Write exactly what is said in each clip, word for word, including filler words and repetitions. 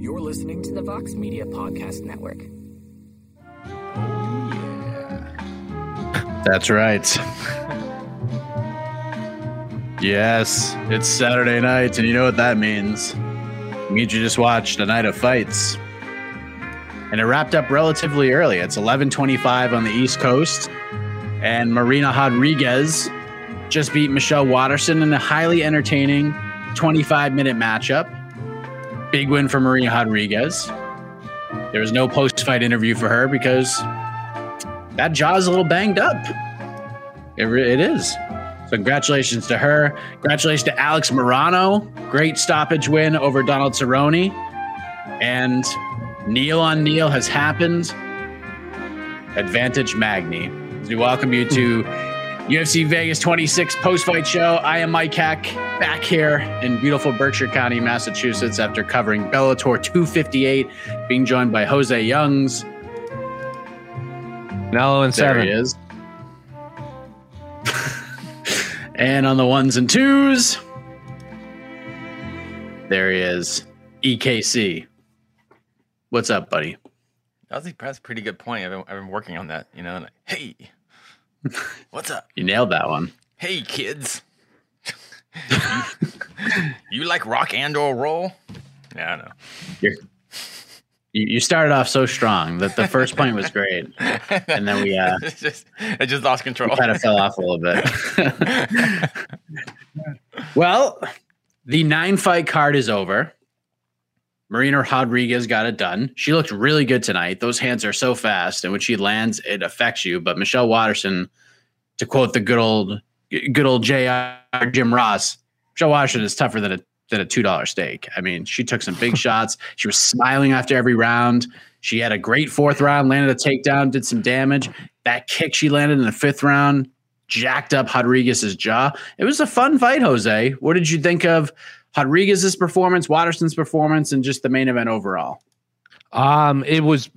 You're listening to the Vox Media Podcast Network. That's right. Yes, it's Saturday night, and you know what that means. It means you just watched a night of fights. And it wrapped up relatively early. It's eleven twenty-five on the East Coast, and Marina Rodriguez just beat Michelle Watterson in a highly entertaining twenty-five minute matchup. Big win for Marina Rodriguez. There was no post-fight interview for her because that jaw is a little banged up. It, re- it is. So congratulations to her. Congratulations to Alex Morono. Great stoppage win over Donald Cerrone. And Neil on Neil has happened. Advantage Magny. We welcome you to U F C Vegas twenty-six post-fight show. I am Mike Hack, back here in beautiful Berkshire County, Massachusetts, after covering Bellator two fifty-eight, being joined by Jose Youngs. Canelo and there seven. He is. And on the ones and twos, there he is, E K C. What's up, buddy? That was a pretty good point. I've been, I've been working on that. You know, like, hey, what's up? You nailed that one. Hey, kids. you, you like rock and or roll? Yeah, I know. You're- You started off so strong that the first point was great, and then we uh, it just, it just lost control. Kind of fell off a little bit. Well, the nine-fight card is over. Marina Rodriguez got it done. She looked really good tonight. Those hands are so fast, and when she lands, it affects you. But Michelle Watterson, to quote the good old, good old J R Jim Ross, Michelle Watterson is tougher than a. than a two dollar steak. I mean, she took some big shots. She was smiling after every round. She had a great fourth round, landed a takedown, did some damage. That kick she landed in the fifth round jacked up Rodriguez's jaw. It was a fun fight, Jose. What did you think of Rodriguez's performance, Watterson's performance, and just the main event overall? Um, it was,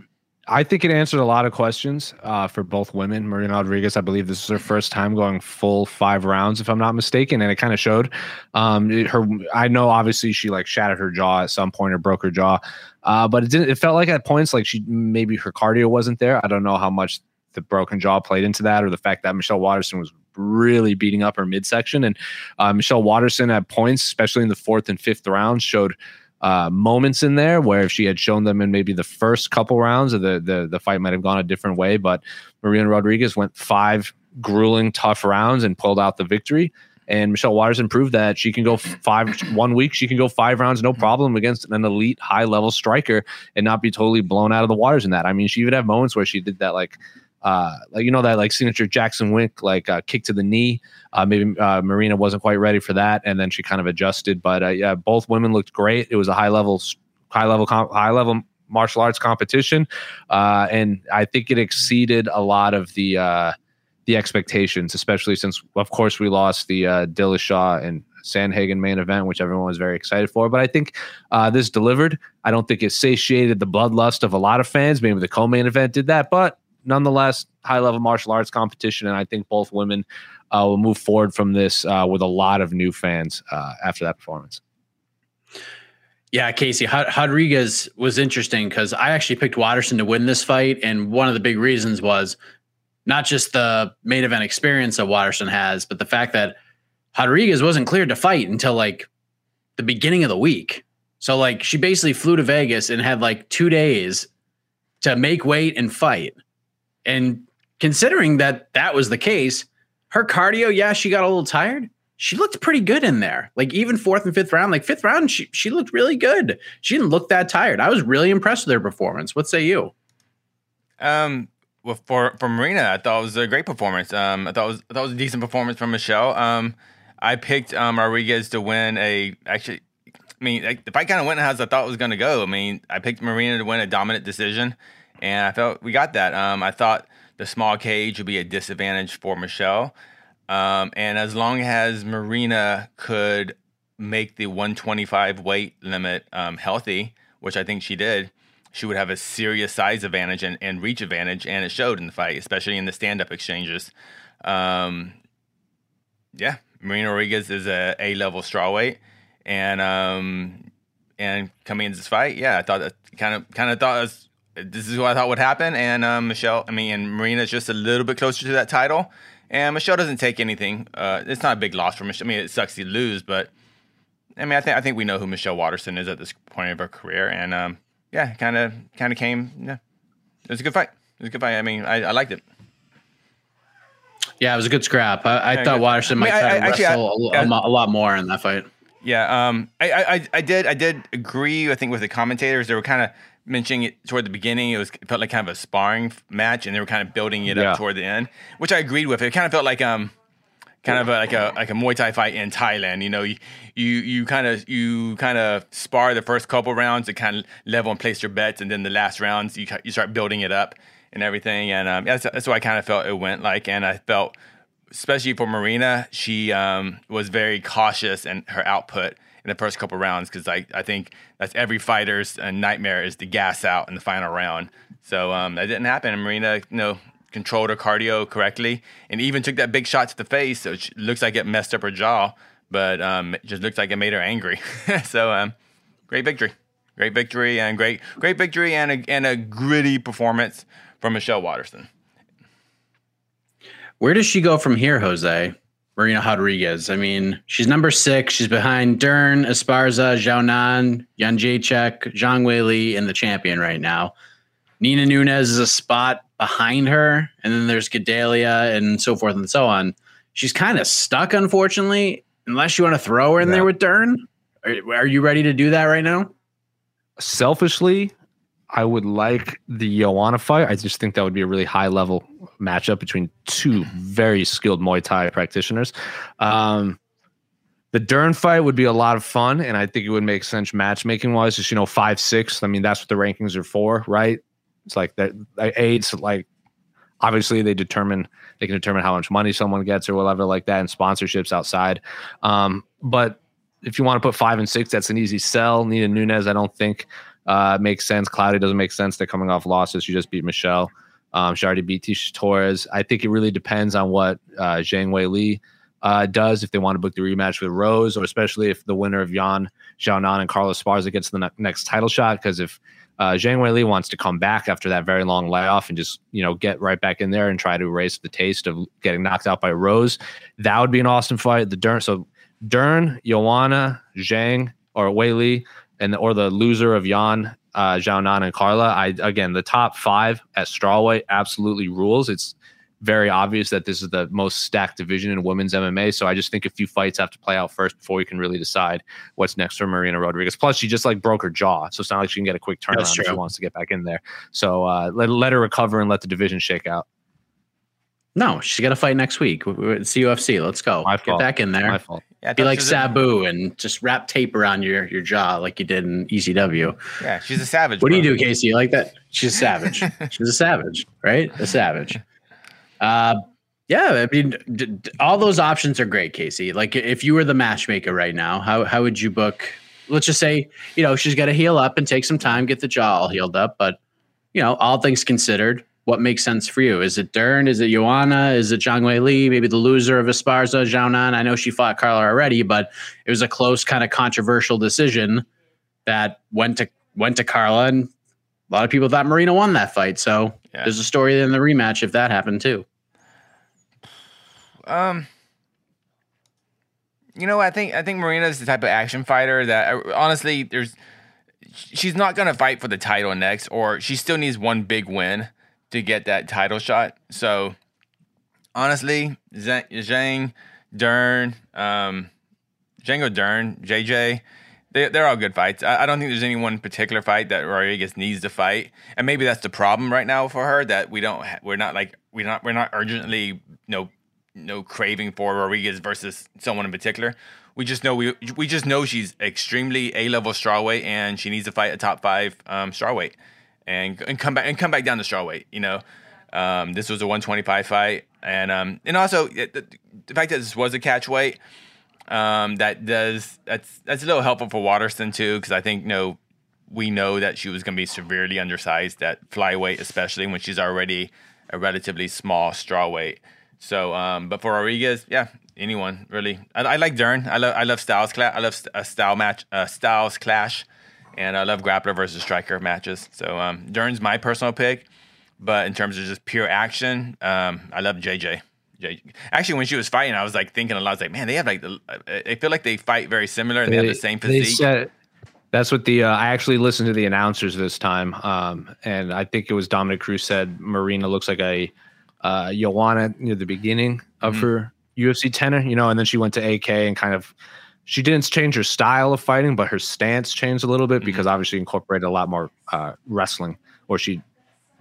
I think it answered a lot of questions uh, for both women. Marina Rodriguez, I believe this is her first time going full five rounds, if I'm not mistaken, and it kind of showed. Um, it, her, I know, obviously, she like shattered her jaw at some point or broke her jaw, uh, but it didn't. It felt like at points like she maybe her cardio wasn't there. I don't know how much the broken jaw played into that, or the fact that Michelle Watterson was really beating up her midsection, and uh, Michelle Watterson at points, especially in the fourth and fifth rounds, showed. Uh, moments in there where if she had shown them in maybe the first couple rounds, of the, the the fight might have gone a different way. But Marina Rodriguez went five grueling, tough rounds and pulled out the victory. And Michelle Watterson proved that she can go five one week. She can go five rounds, no problem, against an elite, high level striker and not be totally blown out of the waters in that. I mean, she would have moments where she did that, like. Uh, like you know that like signature Jackson Wink like uh, kick to the knee. Uh, maybe uh, Marina wasn't quite ready for that, and then she kind of adjusted. But uh, yeah, both women looked great. It was a high level, high level, comp- high level martial arts competition, uh, and I think it exceeded a lot of the uh, the expectations, especially since, of course, we lost the uh, Dillashaw and Sanhagen main event, which everyone was very excited for. But I think uh, this delivered. I don't think it satiated the bloodlust of a lot of fans. Maybe the co-main event did that, but nonetheless, high-level martial arts competition, and I think both women uh, will move forward from this uh, with a lot of new fans uh, after that performance. Yeah, Casey, Rodriguez was interesting because I actually picked Watterson to win this fight, and one of the big reasons was not just the main event experience that Watterson has, but the fact that Rodriguez wasn't cleared to fight until like the beginning of the week. So like she basically flew to Vegas and had like two days to make weight and fight. And considering that that was the case, her cardio, yeah, she got a little tired. She looked pretty good in there. Like even fourth and fifth round, like fifth round, she, she looked really good. She didn't look that tired. I was really impressed with her performance. What say you? Um, well, for, for Marina, I thought it was a great performance. Um, I thought it was, I thought it was a decent performance from Michelle. Um, I picked um, Rodriguez to win a, actually, I mean, like, the fight kind of went as I thought it was going to go. I mean, I picked Marina to win a dominant decision. And I felt we got that. Um, I thought the small cage would be a disadvantage for Michelle. Um, and as long as Marina could make the one twenty-five weight limit um, healthy, which I think she did, she would have a serious size advantage and, and reach advantage. And it showed in the fight, especially in the stand-up exchanges. Um, yeah, Marina Rodriguez is a A-level strawweight. And um, and coming into this fight, yeah, I thought kind of kind of thought it was, this is what I thought would happen, and um, Michelle, I mean, and Marina's just a little bit closer to that title, and Michelle doesn't take anything. Uh, it's not a big loss for Michelle. I mean, it sucks to lose, but I mean, I think I think we know who Michelle Watterson is at this point of her career, and um, yeah, kind of kind of came. Yeah, it was a good fight. It was a good fight. I mean, I, I liked it. Yeah, it was a good scrap. I, I yeah, thought good. Watterson might I mean, try I, to actually, wrestle I, I, a, a lot more in that fight. Yeah, um, I, I I did I did agree. I think with the commentators, they were kind of mentioning it toward the beginning. It was it felt like kind of a sparring match, and they were kind of building it yeah. up toward the end, which I agreed with. It kind of felt like um, kind of a, like a like a Muay Thai fight in Thailand. You know, you you you kind of you kind of spar the first couple rounds to kind of level and place your bets, and then the last rounds you you start building it up and everything. And um, that's that's what I kind of felt it went like, and I felt. Especially for Marina, she um, was very cautious in her output in the first couple rounds because I, I think that's every fighter's uh, nightmare is to gas out in the final round. So um, that didn't happen. And Marina, you know, controlled her cardio correctly and even took that big shot to the face. So it looks like it messed up her jaw, but um, it just looks like it made her angry. so um, great victory. Great victory and great great victory and a, and a gritty performance from Michelle Watterson. Where does she go from here, Jose? Marina Rodriguez. I mean, she's number six. She's behind Dern, Esparza, Xiaonan, Jędrzejczyk, Zhang Weili, and the champion right now. Nina Nunes is a spot behind her, and then there's Gedalia and so forth and so on. She's kind of stuck, unfortunately, unless you want to throw her in yeah. there with Dern. Are, are you ready to do that right now? Selfishly, I would like the Joanna fight. I just think that would be a really high-level matchup between two very skilled Muay Thai practitioners. Um, the Dern fight would be a lot of fun, and I think it would make sense matchmaking-wise. Just, you know, five six. I mean, that's what the rankings are for, right? It's like that. Aids, like, obviously, they determine they can determine how much money someone gets or whatever like that, and sponsorships outside. Um, but if you want to put five and six, that's an easy sell. Nina Nunes, I don't think... Uh, makes sense. Cloudy doesn't make sense. They're coming off losses. She just beat Michelle. Um, she already beat Tisha Torres. I think it really depends on what uh, Zhang Weili uh, does, if they want to book the rematch with Rose, or especially if the winner of Yan Xiaonan and Carla Esparza gets the ne- next title shot. Because if uh, Zhang Weili wants to come back after that very long layoff and just, you know, get right back in there and try to erase the taste of getting knocked out by Rose, that would be an awesome fight. The Dern, so Dern, Joanna, Zhang, or Weili, and or the loser of Yan, uh, Xiaonan, and Carla. I again, the top five at strawweight absolutely rules. It's very obvious that this is the most stacked division in women's M M A. So I just think a few fights have to play out first before you can really decide what's next for Marina Rodriguez. Plus, she just like broke her jaw, so it's not like she can get a quick turnaround if she wants to get back in there. So uh, let let her recover and let the division shake out. No, she's got a fight next week. It's U F C. Let's go. My Get fault. back in there. My fault. Yeah, be like Sabu and just wrap tape around your, your jaw like you did in E C W. Yeah, she's a savage. What bro. do you do, Casey? You like that? She's a savage. She's a savage, right? A savage. Uh, Yeah, I mean, d- d- all those options are great, Casey. Like, if you were the matchmaker right now, how how would you book? Let's just say, you know, she's got to heal up and take some time, get the jaw all healed up. But, you know, all things considered, what makes sense for you? Is it Dern? Is it Joanna? Is it Zhang Weili? Maybe the loser of Esparza, Xiaonan. I know she fought Carla already, but it was a close, kind of controversial decision that went to went to Carla, and a lot of people thought Marina won that fight. So yeah. There's a story in the rematch if that happened too. Um, you know, I think I think Marina is the type of action fighter that I, honestly, there's she's not gonna fight for the title next, or she still needs one big win to get that title shot. So honestly, Z- Zhang, Dern, um, Django Dern, J J, they they're all good fights. I, I don't think there's any one particular fight that Rodriguez needs to fight, and maybe that's the problem right now for her, that we don't ha- we're not like we're not we're not urgently you know. no craving for Rodriguez versus someone in particular. We just know we we just know she's extremely A-level strawweight, and she needs to fight a top five um, strawweight and and come back and come back down to strawweight. You know, um, this was a one twenty-five fight, and um, and also the, the fact that this was a catch weight, um, that does that's that's a little helpful for Watterson too, because I think you know, we know that she was going to be severely undersized at flyweight, especially when she's already a relatively small strawweight. So, um, but for Rodriguez, yeah, anyone really. I, I like Dern. I love I love Styles clash. I love st- a style match, uh, Styles clash, and I love grappler versus striker matches. So um, Dern's my personal pick, but in terms of just pure action, um, I love J J. J J. Actually, when she was fighting, I was like thinking a lot. I was like, man, they have like the, I feel like they fight very similar, and they, they have the same physique. They said, that's what the uh, I actually listened to the announcers this time, um, and I think it was Dominic Cruz said Marina looks like a. Uh, Joanna near the beginning of mm-hmm. her U F C tenure, you know, and then she went to A K and kind of, she didn't change her style of fighting, but her stance changed a little bit mm-hmm. because obviously incorporated a lot more uh, wrestling, or she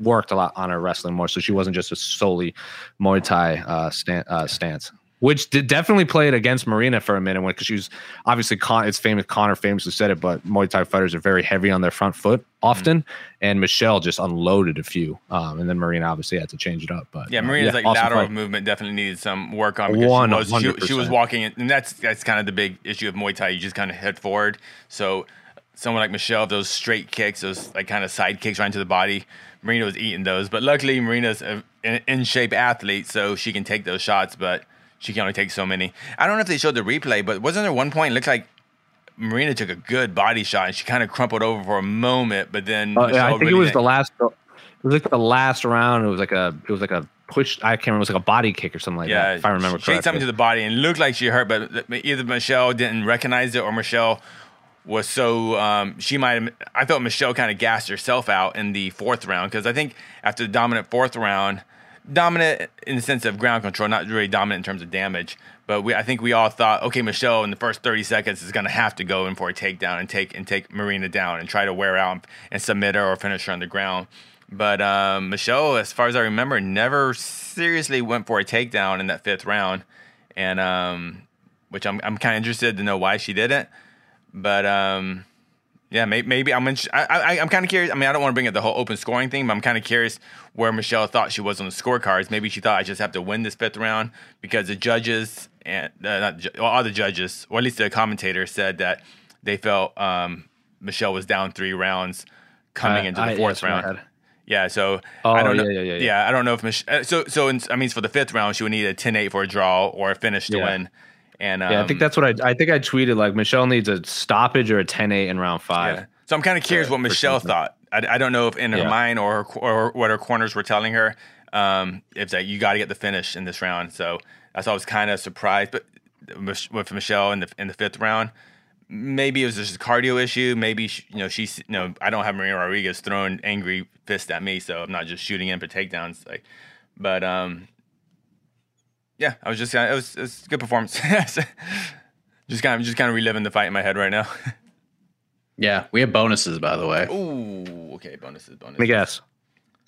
worked a lot on her wrestling more. So she wasn't just a solely Muay Thai uh, stan- uh, stance, which did definitely play it against Marina for a minute because she was obviously, Con- it's famous, Conor famously said it, but Muay Thai fighters are very heavy on their front foot often, and Michelle just unloaded a few, um, and then Marina obviously had to change it up. But yeah, Marina's uh, yeah, like awesome lateral fight. Movement definitely needed some work on, because she was, she, she was walking, in, and that's that's kind of the big issue of Muay Thai. You just kind of head forward. So someone like Michelle, those straight kicks, those like kind of side kicks right into the body, Marina was eating those. But luckily, Marina's an in shape athlete, so she can take those shots, but she can only take so many. I don't know if they showed the replay, but wasn't there one point it looked like Marina took a good body shot and she kind of crumpled over for a moment, but then uh, yeah, I think really it was didn't. the last. It was like the last round. It was like a. It was like a push. I can't remember. It was like a body kick or something like yeah, that. If I remember correctly, she did something to the body and looked like she hurt, but either Michelle didn't recognize it or Michelle was so um, she might. Have, I felt Michelle kind of gassed herself out in the fourth round, because I think after the dominant fourth round, dominant in the sense of ground control, not really dominant in terms of damage. But we, I think we all thought, okay, Michelle in the first thirty seconds is going to have to go in for a takedown and take and take Marina down and try to wear out and, and submit her or finish her on the ground. But um, Michelle, as far as I remember, never seriously went for a takedown in that fifth round, and um, which I'm I'm kind of interested to know why she didn't. But um, yeah, maybe, maybe I'm in, I, I, I'm kind of curious. I mean, I don't want to bring up the whole open scoring thing, but I'm kind of curious where Michelle thought she was on the scorecards. Maybe she thought I just have to win this fifth round, because the judges. And uh, not, well, all the judges, or at least the commentator, said that they felt um, Michelle was down three rounds coming uh, into the I, fourth yeah, round. Yeah, so oh, I don't yeah, know. Yeah, yeah, yeah. yeah, I don't know if Michelle. So, so in, I mean, for the fifth round, she would need a ten eight for a draw or a finish to yeah. win. And um, yeah, I think that's what I. I think I tweeted like Michelle needs a stoppage or a ten eight in round five. Yeah. So I'm kind of curious uh, what Michelle thought. I, I don't know if in her yeah. mind or, her, or what her corners were telling her, um, if that you got to get the finish in this round. So. That's why I was kind of surprised, but with Michelle in the in the fifth round, maybe it was just a cardio issue. Maybe she, you know she's you know I don't have Marina Rodriguez throwing angry fists at me, so I'm not just shooting in for takedowns. Like, but um, yeah, I was just it was it's good performance. just kind of just kind of reliving the fight in my head right now. Yeah, we have bonuses, by the way. Ooh, okay, bonuses, bonuses. Let me guess.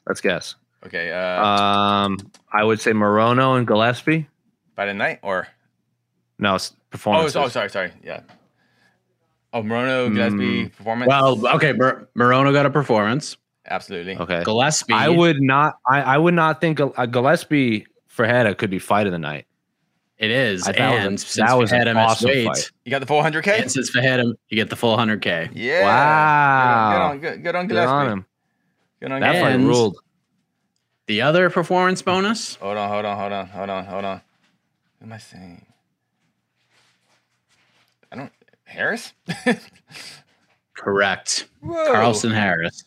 Let's guess. Okay. Uh, um, I would say Morono and Gillespie. By the night or no performance? Oh, oh, sorry, sorry, yeah. Oh, Morono, Gillespie mm. performance. Well, okay, Mor- Morono got a performance. Absolutely. Okay, Gillespie. I would not. I, I would not think uh, Gillespie Ferreira could be fight of the night. It is. I and was a, since that was an awesome fight. You got the full one hundred K? And since Fahedum, you get the full one hundred K. Yeah. Wow. Good on, good, good on, good good on him. Good on that fight ruled. The other performance bonus? Hold on, hold on, hold on, hold on, hold on. What am I saying? I don't... Harris? Correct. Whoa. Carlston Harris.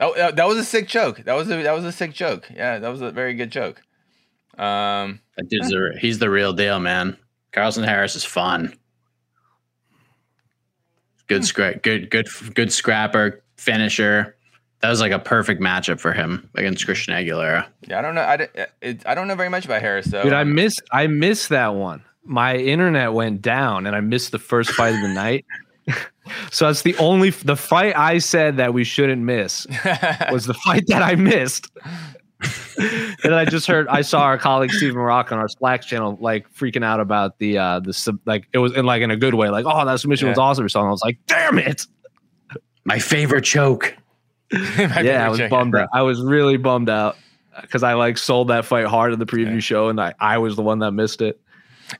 Oh, that, that was a sick joke. That was a, that was a sick joke. Yeah, that was a very good joke. Um, that dude's huh. the, he's the real deal, man. Carlston Harris is fun. Good scrap, good, good, good scrapper, finisher. That was like a perfect matchup for him against Christian Aguilera. Yeah, I don't know. I, it, I don't know very much about Harris though. Dude, I missed. I missed that one. My internet went down, and I missed the first fight of the night. So that's the only the fight I said that we shouldn't miss was the fight that I missed. And then I just heard I saw our colleague Stephen Rock on our Slack channel like freaking out about the uh the sub, like it was in like in a good way, like, oh, that submission yeah. was awesome or something. I was like, damn it, my favorite choke. my yeah favorite I was choke. bummed out. I was really bummed out because I like sold that fight hard in the preview yeah. show, and I, I was the one that missed it.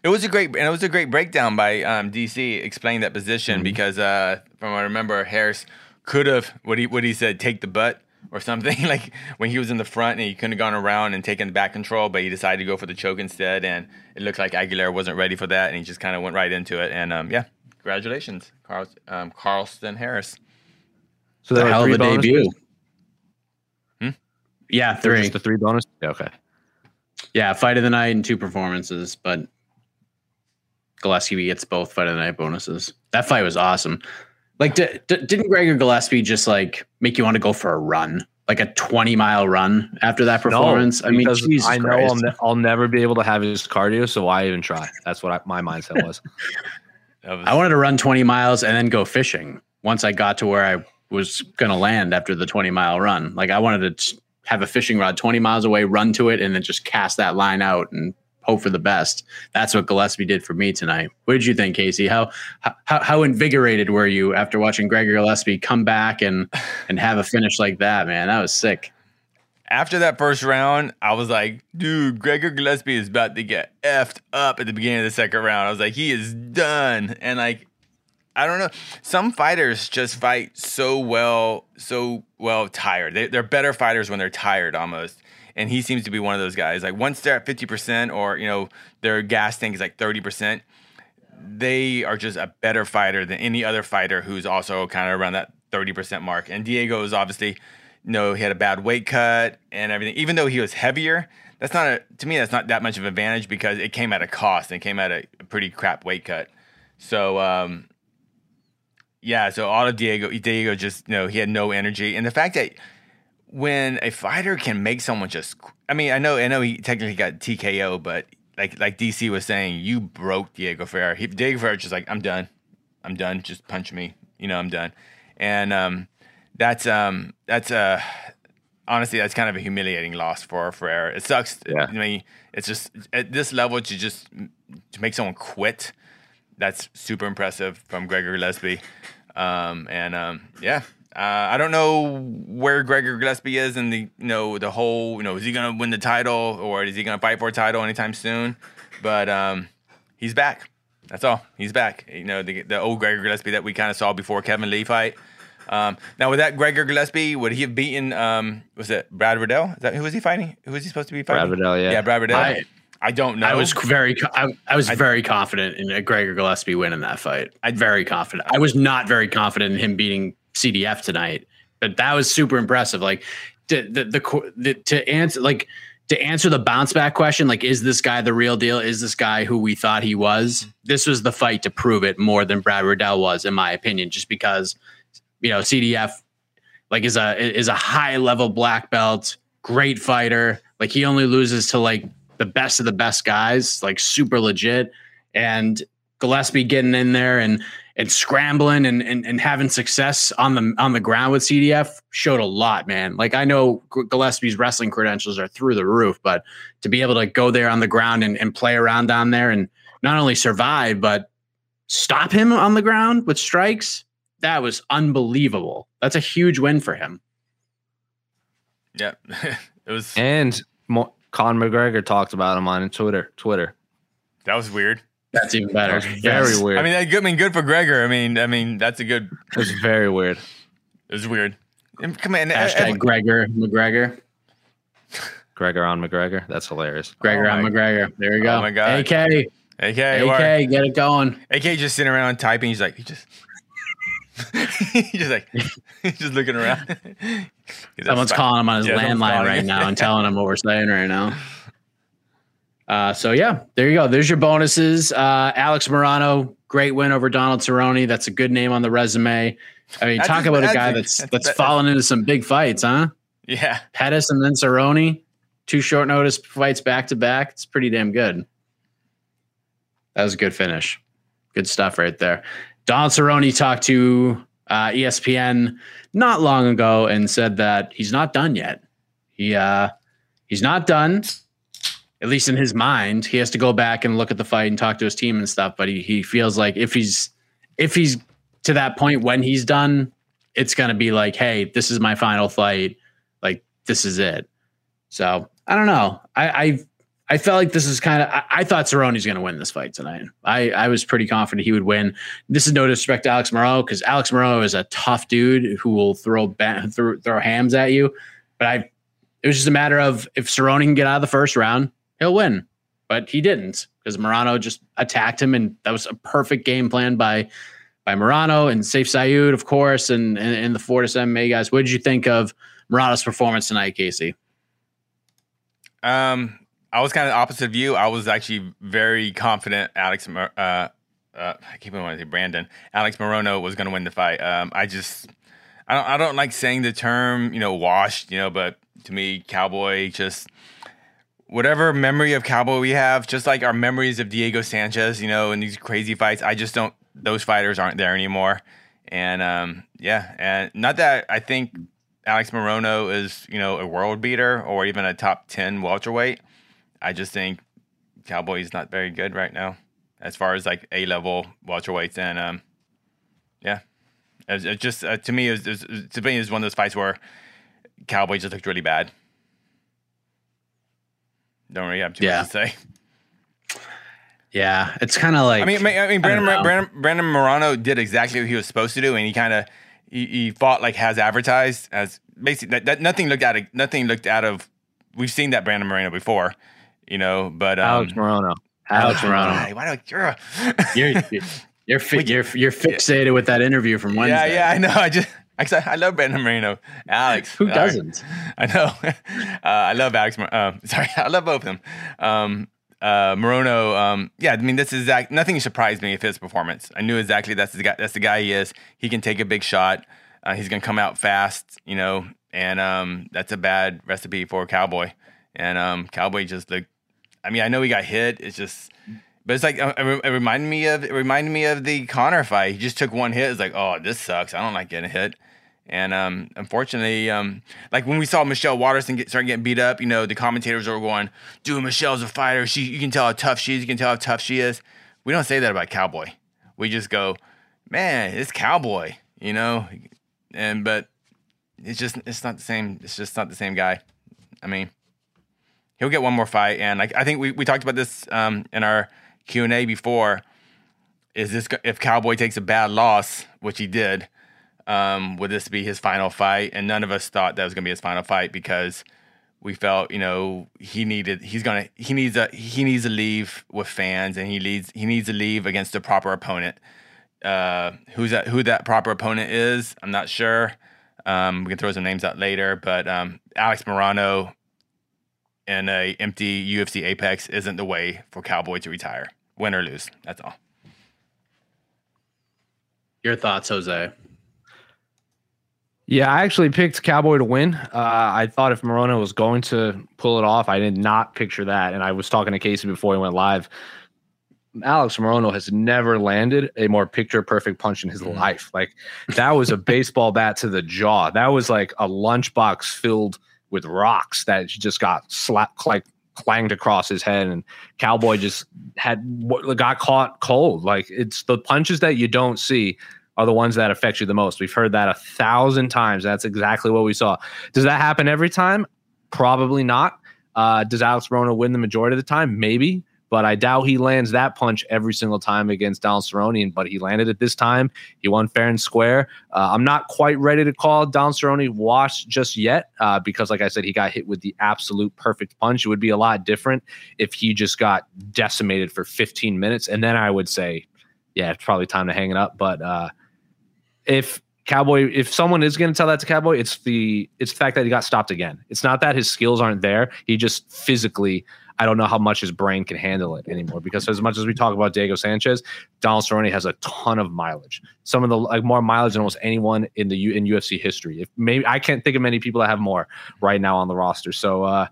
It was a great and it was a great breakdown by um D C explaining that position mm-hmm. because uh from what I remember, Harris could have what he what he said take the butt or something, like when he was in the front and he couldn't have gone around and taken the back control, but he decided to go for the choke instead, and it looked like Aguilera wasn't ready for that, and he just kind of went right into it. And um, yeah, congratulations, Carl, um, Carlston Harris. So that hell of a debut. Hmm? Yeah, three. Just the three bonus. Yeah, okay. Yeah, fight of the night and two performances, but Gillespie gets both fight of the night bonuses. That fight was awesome. Like, d- d- didn't Gregor Gillespie just, like, make you want to go for a run? Like a twenty-mile run after that performance? No, I mean, Jesus I know I'll, ne- I'll never be able to have his cardio, so why even try? That's what I, my mindset was. was. I wanted to run twenty miles and then go fishing once I got to where I was going to land after the twenty-mile run. Like, I wanted to have a fishing rod twenty miles away, run to it, and then just cast that line out and hope for the best. That's what Gillespie did for me tonight. What did you think, Casey? How how how invigorated were you after watching Gregor Gillespie come back and and have a finish like that, man? That was sick. After that first round, I was like, dude, Gregor Gillespie is about to get effed up at the beginning of the second round. I was like, he is done. And like, I don't know. Some fighters just fight so well, so well tired. They, they're better fighters when they're tired almost. And he seems to be one of those guys. Like once they're at fifty percent or, you know, their gas tank is like thirty percent, they are just a better fighter than any other fighter who's also kind of around that thirty percent mark. And Diego is obviously, you know, he had a bad weight cut and everything. Even though he was heavier, that's not, a, to me, that's not that much of an advantage because it came at a cost and it came at a pretty crap weight cut. So, um, yeah, so all of Diego, Diego just, you know, he had no energy. And the fact that, when a fighter can make someone just, I mean, I know, I know he technically got T K O, but like, like D C was saying, you broke Diego Ferreira. He, Diego Ferreira just like, I'm done, I'm done. Just punch me, you know, I'm done. And um, that's um, that's uh, honestly, that's kind of a humiliating loss for Ferreira. It sucks. Yeah. I mean, it's just at this level to just to make someone quit. That's super impressive from Gregor Gillespie. Um, and um, yeah. Uh, I don't know where Gregor Gillespie is in the you know the whole you know is he gonna win the title or is he gonna fight for a title anytime soon? But um, he's back. That's all. He's back. You know the the old Gregor Gillespie that we kind of saw before Kevin Lee fight. Um, now with that Gregor Gillespie, would he have beaten? Um, was it Brad Riddell? Is that who was he fighting? Who was he supposed to be fighting? Brad Riddell. Yeah. Yeah. Brad Riddell. I, I don't know. I was very I, I was I, very confident in a Gregor Gillespie win in that fight. I'm very confident. I was not very confident in him beating C D F tonight, but that was super impressive. Like to, the, the, the, to answer, like to answer the bounce back question, like, is this guy the real deal? Is this guy who we thought he was? This was the fight to prove it more than Brad Riddell was, in my opinion, just because, you know, C D F like is a, is a high level black belt, great fighter. Like he only loses to like the best of the best guys, like super legit. And Gillespie getting in there and, and scrambling and, and and having success on the on the ground with C D F showed a lot, man. Like I know Gillespie's wrestling credentials are through the roof, but to be able to go there on the ground and, and play around down there and not only survive, but stop him on the ground with strikes, that was unbelievable. That's a huge win for him. Yeah. It was. And more, Conor McGregor talked about him on Twitter. Twitter. That was weird. That's even better. Yes. Very weird. I mean, I mean, good for Gregor. I mean, I mean, that's a good. It was very weird. It was weird. Come on, hashtag everyone. Gregor McGregor. Gregor on McGregor. That's hilarious. Gregor oh on McGregor. There we go. Oh my god. A K. A K, A K, get it going. A K just sitting around typing. He's like, he just, he's just like, he's just looking around. Someone's calling him on his yeah, landline right now and telling him what we're saying right now. Uh, so yeah, there you go. There's your bonuses. Uh, Alex Morono, great win over Donald Cerrone. That's a good name on the resume. I mean, I talk just, about I a guy think, that's that's, that's that, fallen into some big fights, huh? Yeah, Pettis and then Cerrone, two short notice fights back to back. It's pretty damn good. That was a good finish. Good stuff right there. Donald Cerrone talked to uh, E S P N not long ago and said that he's not done yet. He uh, he's not done, at least in his mind. He has to go back and look at the fight and talk to his team and stuff. But he he feels like if he's if he's to that point when he's done, it's gonna be like, hey, this is my final fight. Like this is it. So I don't know. I. I I felt like this is kind of, I, I thought Cerrone's going to win this fight tonight. I, I was pretty confident he would win. This is no disrespect to Alex Morono, because Alex Morono is a tough dude who will throw ba- throw, throw hams at you. But I, it was just a matter of if Cerrone can get out of the first round, he'll win. But he didn't, because Morono just attacked him, and that was a perfect game plan by by Morono and Saif Sayed, of course, and, and, and the Fortis M M A guys. What did you think of Morono's performance tonight, Casey? Um... I was kind of the opposite of you. I was actually very confident Alex, uh, uh, I keep wanting to say Brandon, Alex Morono was going to win the fight. Um, I just, I don't, I don't like saying the term, you know, washed, you know, but to me, Cowboy, just whatever memory of Cowboy we have, just like our memories of Diego Sanchez, you know, in these crazy fights, I just don't, those fighters aren't there anymore. And um, yeah, and not that I think Alex Morono is, you know, a world beater or even a top ten welterweight. I just think Cowboy's not very good right now as far as like A-level welterweights. And um, yeah, it, it just uh, to me, it was, it was, to me, it was one of those fights where Cowboy just looked really bad. Don't really have too yeah. much to say. Yeah, it's kind of like... I mean, I mean Brandon, I Brandon, Brandon Morono did exactly what he was supposed to do, and he kind of he, he fought like as advertised. As basically, that, that nothing looked out of, nothing looked out of... We've seen that Brandon Morono before. You know, but um, Alex Morono, Alex Morono. Why do I, you're, you're you're fi- you're you're fixated yeah. with that interview from Wednesday? Yeah, yeah, I know. I just I, I love Brandon Morono, Alex. Who doesn't? I know. Uh, I love Alex. Uh, sorry, I love both of them. Um, uh, Morono. Um, yeah, I mean, this is exact, nothing surprised me with his performance. I knew exactly that's the guy. That's the guy he is. He can take a big shot. Uh, he's gonna come out fast. You know, and um, that's a bad recipe for a Cowboy. And um, Cowboy just looked. I mean, I know he got hit. It's just, but it's like it reminded me of it reminded me of the Conor fight. He just took one hit. It's like, oh, this sucks. I don't like getting hit. And um, unfortunately, um, like when we saw Michelle Watterson get started getting beat up, you know, the commentators were going, "Dude, Michelle's a fighter. She, you can tell how tough she is. You can tell how tough she is." We don't say that about Cowboy. We just go, "Man, it's Cowboy," you know. And but it's just it's not the same. It's just not the same guy. I mean. He'll get one more fight, and I, I think we, we talked about this um, in our Q and A before. Is this if Cowboy takes a bad loss, which he did, um, would this be his final fight? And none of us thought that was going to be his final fight because we felt, you know, he needed he's gonna he needs a he needs to leave with fans, and he leads he needs to leave against a proper opponent. Uh, who's that? Who that proper opponent is? I'm not sure. Um, we can throw some names out later, but um, Alex Morono. And a empty U F C Apex isn't the way for Cowboy to retire. Win or lose, that's all. Your thoughts, Jose? Yeah, I actually picked Cowboy to win. Uh, I thought if Morono was going to pull it off, I did not picture that. And I was talking to Casey before he went live. Alex Morono has never landed a more picture-perfect punch in his mm. life. Like, that was a baseball bat to the jaw. That was like a lunchbox filled with rocks that just got slapped, like clanged across his head, and Cowboy just had got caught cold. Like, it's the punches that you don't see are the ones that affect you the most. We've heard that a thousand times. That's exactly what we saw. Does that happen every time? Probably not. Uh, does Alex Morono win the majority of the time? Maybe, but I doubt he lands that punch every single time against Donald Cerrone, but he landed it this time. He won fair and square. Uh, I'm not quite ready to call Donald Cerrone washed just yet uh, because, like I said, he got hit with the absolute perfect punch. It would be a lot different if he just got decimated for fifteen minutes, and then I would say, yeah, it's probably time to hang it up. But uh, if Cowboy, if someone is going to tell that to Cowboy, it's the it's the fact that he got stopped again. It's not that his skills aren't there. He just physically, I don't know how much his brain can handle it anymore, because as much as we talk about Diego Sanchez, Donald Cerrone has a ton of mileage. Some of the like more mileage than almost anyone in the U, in U F C history. If maybe I can't think of many people that have more right now on the roster. So uh,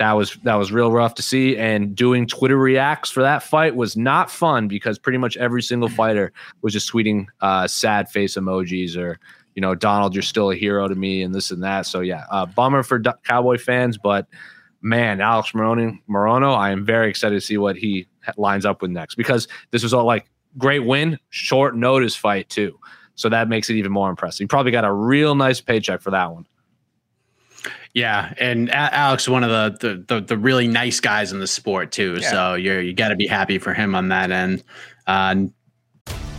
that was that was real rough to see. And doing Twitter reacts for that fight was not fun, because pretty much every single fighter was just tweeting uh, sad face emojis or, you know, Donald, you're still a hero to me and this and that. So, yeah, uh, bummer for Do- Cowboy fans. But, man, Alex Morono, Morono, I am very excited to see what he lines up with next, because this was all like great win, short notice fight, too. So that makes it even more impressive. He probably got a real nice paycheck for that one. Yeah, and Alex, one of the the, the the really nice guys in the sport too. Yeah. So you're you got to be happy for him on that end. Uh,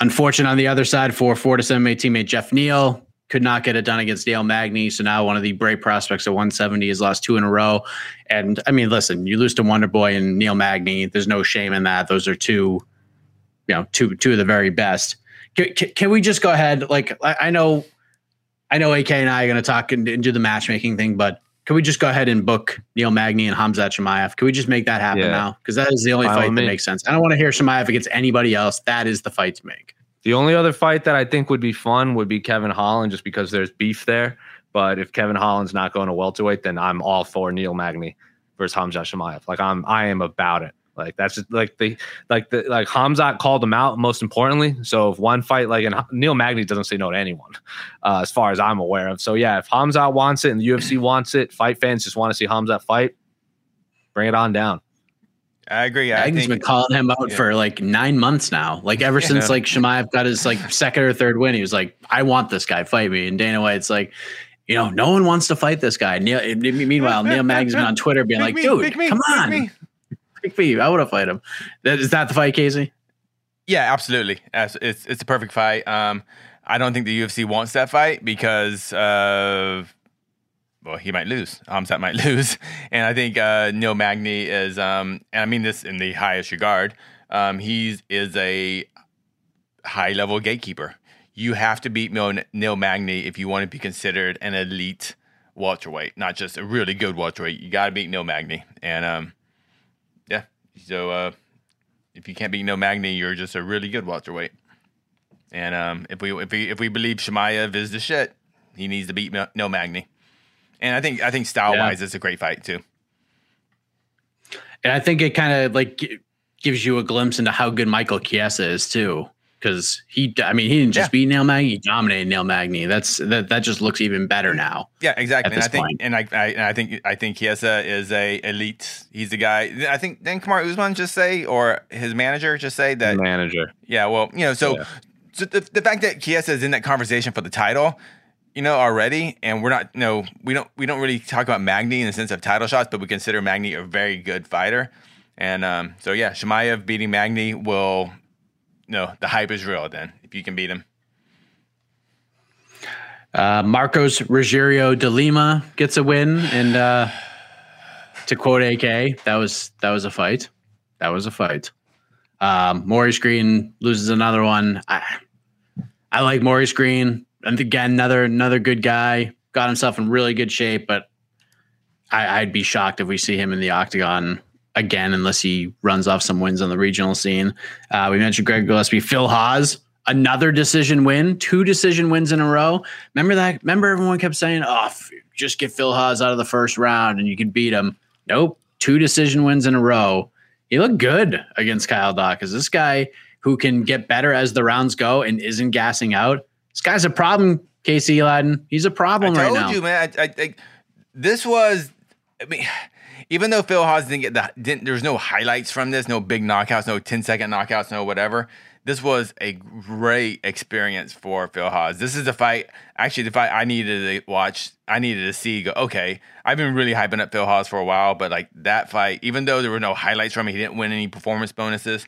Unfortunate on the other side for Fortis M M A teammate Jeff Neal. Could not get it done against Neil Magny. So now one of the great prospects at one seventy has lost two in a row. And I mean, listen, you lose to Wonder Boy and Neil Magny. There's no shame in that. Those are two, you know, two two of the very best. Can, can, can we just go ahead? Like, I know, I know A K and I are going to talk and, and do the matchmaking thing, but can we just go ahead and book Neil Magny and Khamzat Chimaev? Can we just make that happen yeah. now? Because that is the only I fight that mean. makes sense. I don't want to hear Chimaev against anybody else. That is the fight to make. The only other fight that I think would be fun would be Kevin Holland, just because there's beef there. But if Kevin Holland's not going to welterweight, then I'm all for Neil Magny versus Khamzat Chimaev. Like I'm, I am about it. Like that's just like the like the like Khamzat called him out. Most importantly, so if one fight like and Neil Magny doesn't say no to anyone, uh, as far as I'm aware of. So yeah, if Khamzat wants it and the U F C wants it, fight fans just want to see Khamzat fight. Bring it on down. I agree. I Magney's been calling him out yeah. for like nine months now. Like ever yeah. since like Chimaev got his like second or third win, he was like, "I want this guy, fight me." And Dana White's like, you know, no one wants to fight this guy. Neil. Meanwhile, Neil Magny's been on Twitter being pick like, me, "Dude, me, come on." Me. For you. I would have fight him. Is that the fight, Casey? Yeah, absolutely. It's it's, it's a perfect fight. Um, I don't think the U F C wants that fight because uh, well, he might lose. Khamzat might lose. And I think uh, Neil Magny is, um, and I mean this in the highest regard, um, he is a high-level gatekeeper. You have to beat Neil Magny if you want to be considered an elite welterweight, not just a really good welterweight. You got to beat Neil Magny. And, um, yeah, so uh, if you can't beat Neil Magny, you're just a really good welterweight. And um, if we if we, if we believe Chimaev is the shit, he needs to beat Neil Magny. And I think I think style-wise, yeah. It's a great fight, too. And I think it kind of, like, gives you a glimpse into how good Michael Chiesa is, too. Because he, I mean, he didn't just yeah. beat Neil Magny; he dominated Neil Magny. That's that. That just looks even better now. Yeah, exactly. And I think, point. and I, I, and I think, I think Chiesa is a elite. He's the guy. I think. Didn't Kamaru Usman just say, or his manager just say that? Manager. Yeah. Well, you know, so, yeah. so the the fact that Chiesa is in that conversation for the title, you know, already, and we're not, you know, we don't, we don't really talk about Magny in the sense of title shots, but we consider Magny a very good fighter, and um, so yeah, Chimaev beating Magny will. No, the hype is real then, if you can beat him. Uh, Marcos Rogerio de Lima gets a win. And uh, to quote A K, that was that was a fight. That was a fight. Um, Maurice Green loses another one. I, I like Maurice Green. And again, another, another good guy. Got himself in really good shape, but I, I'd be shocked if we see him in the octagon again, unless he runs off some wins on the regional scene. Uh, we mentioned Gregor Gillespie. Phil Hawes, another decision win, two decision wins in a row. Remember that? Remember everyone kept saying, oh, f- just get Phil Hawes out of the first round and you can beat him. Nope, two decision wins in a row. He looked good against Kyle Dawkins. This guy who can get better as the rounds go and isn't gassing out. This guy's a problem, Casey Aladdin. He's a problem right now. I told you, man. I, I, I, this was, I mean... Even though Phil Hawes didn't get the, didn't, there's no highlights from this, no big knockouts, no ten second knockouts, no whatever. This was a great experience for Phil Hawes. This is the fight, actually the fight I needed to watch. I needed to see, go, okay, I've been really hyping up Phil Hawes for a while, but like that fight, even though there were no highlights from it, he didn't win any performance bonuses,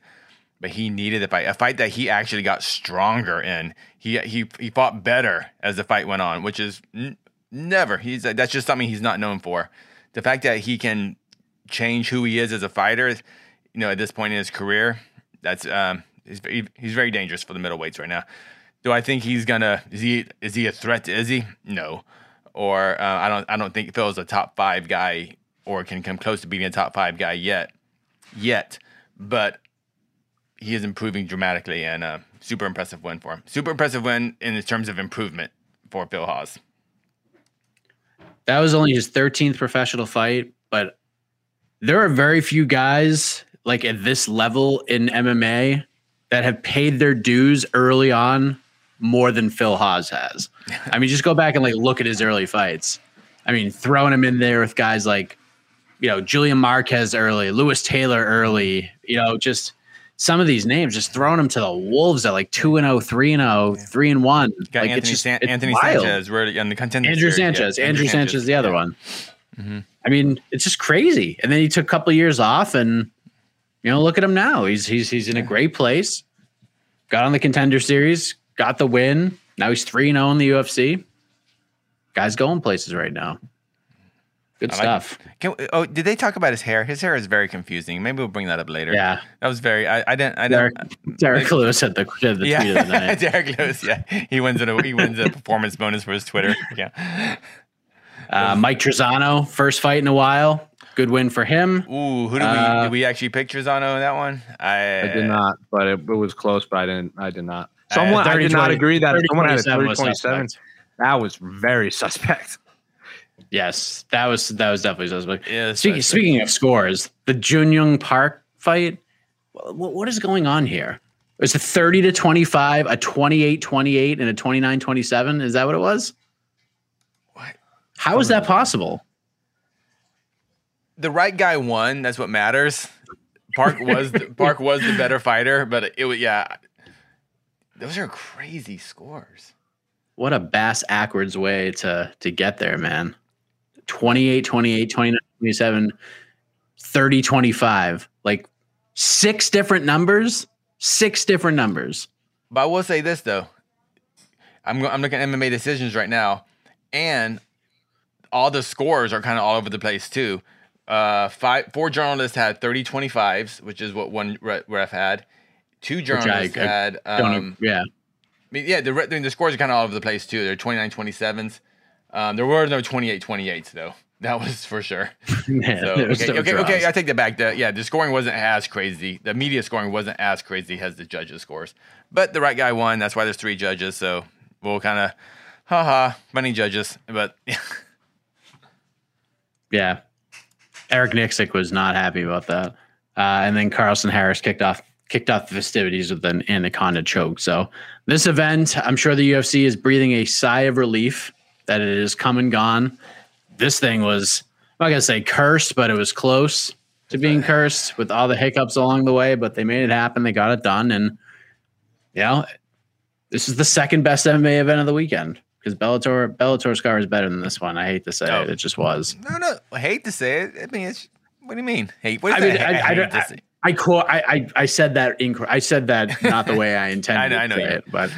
but he needed the fight. A fight that he actually got stronger in. He he he fought better as the fight went on, which is n- never. He's that's just something he's not known for. The fact that he can change who he is as a fighter, you know, at this point in his career, that's um, he's, he's very dangerous for the middleweights right now. Do I think he's gonna? Is he is he a threat to Izzy? No, or uh, I don't I don't think Phil's a top five guy or can come close to being a top five guy yet, yet. But he is improving dramatically, and a uh, super impressive win for him. Super impressive win in terms of improvement for Phil Hawes. That was only his thirteenth professional fight, but there are very few guys like at this level in M M A that have paid their dues early on more than Phil Hawes has. I mean, just go back and like look at his early fights. I mean, throwing him in there with guys like, you know, Julian Marquez early, Lewis Taylor early, you know, just some of these names, just throwing them to the wolves at like two and oh, three and oh, three and one. Got like Anthony, it's just, San- it's Anthony Sanchez, where on the contender. Andrew series, Sanchez, yeah. Andrew, Andrew Sanchez, Sanchez, the other yeah. one. Mm-hmm. I mean, it's just crazy. And then he took a couple of years off, and you know, look at him now. He's he's he's in a great place. Got on the contender series, got the win. Now he's three and oh in the U F C. Guy's going places right now. Good I stuff. Like, can we, oh, did they talk about his hair? His hair is very confusing. Maybe we'll bring that up later. Yeah, that was very. I, I didn't. I Derek, didn't. Derek I, Lewis had the, had the yeah. tweet of the night. Derek Lewis. Yeah, he wins a he wins a performance bonus for his Twitter. Yeah. Uh, Mike Trezano, first fight in a while. Good win for him. Ooh, who did uh, we? Did we actually pick Trezano in that one? I, I did not, but it, it was close. But I didn't. I did not. Someone. Uh, thirty, I did not agree that thirty, someone had a three twenty-seven. That was very suspect. Yes, that was that was definitely suspect. Yeah, speaking, speaking of scores, the Junyoung Park fight, what, what is going on here? It's a thirty to twenty-five, a twenty-eight twenty-eight, and a twenty-nine twenty-seven. Is that what it was? What? How is that possible? The right guy won. That's what matters. Park was the, Park was the better fighter, but it was yeah. Those are crazy scores. What a bass-ackwards way to to get there, man. twenty-eight twenty-eight, twenty-nine twenty-seven, thirty twenty-five. Like six different numbers, six different numbers. But I will say this, though. I'm I'm looking at M M A decisions right now, and all the scores are kind of all over the place too. Uh, five, four journalists had thirty twenty-fives, which is what one ref had. Two journalists I, I had. Um, yeah. I mean, yeah, the, I mean, the scores are kind of all over the place too. They're twenty-nine twenty-sevens. Um, there were no twenty-eight twenty-eights though. That was for sure. Yeah, so, okay, so okay, okay, I take that back. The, yeah, the scoring wasn't as crazy. The media scoring wasn't as crazy as the judges' scores. But the right guy won. That's why there's three judges. So we'll kind of, haha, funny judges. But yeah, Eric Nixick was not happy about that. Uh, and then Carlston Harris kicked off kicked off the festivities with an anaconda choke. So this event, I'm sure the U F C is breathing a sigh of relief that it is come and gone. This thing was, I'm not going to say cursed, but it was close to being cursed with all the hiccups along the way, but they made it happen. They got it done. And, you know, this is the second best M M A event of the weekend because Bellator, Bellator's card is better than this one. I hate to say oh. it. It just was. No, no. I hate to say it. I mean, it's, what do you mean? Hate? What is I mean, that? I, I, I, hate I, I, I, call, I, I, I said that inc- I said that not the way I intended I know, to I know say it, but...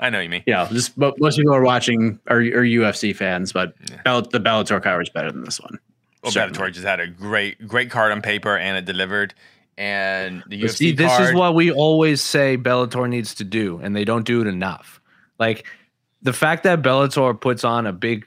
I know what you mean. Yeah, just but most people are watching are, are U F C fans, but yeah. Bell, the Bellator card is better than this one. Well, Bellator just had a great, great card on paper, and it delivered. And the U F C see, this card, is what we always say Bellator needs to do, and they don't do it enough. Like the fact that Bellator puts on a big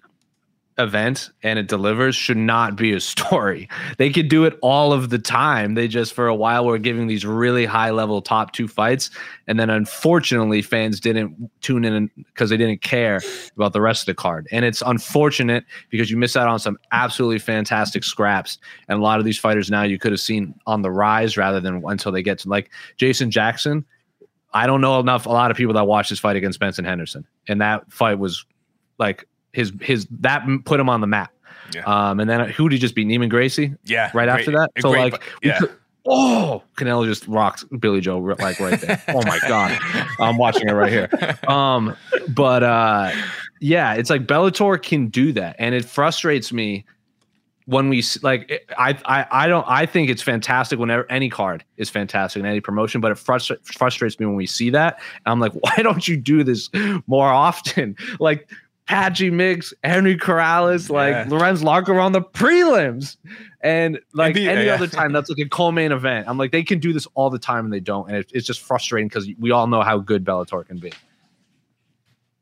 event and it delivers should not be a story. They could do it all of the time. They just, for a while, were giving these really high level top two fights. And then unfortunately fans didn't tune in because they didn't care about the rest of the card. And it's unfortunate because you miss out on some absolutely fantastic scraps. And a lot of these fighters now you could have seen on the rise rather than until they get to like Jason Jackson. I don't know enough. A lot of people that watched his fight against Benson Henderson, and that fight was like, His his that put him on the map, yeah. um, and then who did he just beat? Neiman Gracie, yeah. Right great, after that, so great, like, yeah. could, oh, Canelo just rocks Billy Joe like right there. Oh my god, I'm watching it right here. Um, but uh, yeah, it's like Bellator can do that, and it frustrates me when we like. I I I don't. I think it's fantastic whenever any card is fantastic in any promotion, but it frustra- frustrates me when we see that. And I'm like, why don't you do this more often? Like. Patchy Mix, Henry Corrales, like yeah. Lorenz Larker on the prelims. And like Indeed, any yeah. other time, that's like a co-main event. I'm like, they can do this all the time and they don't. And it, it's just frustrating because we all know how good Bellator can be.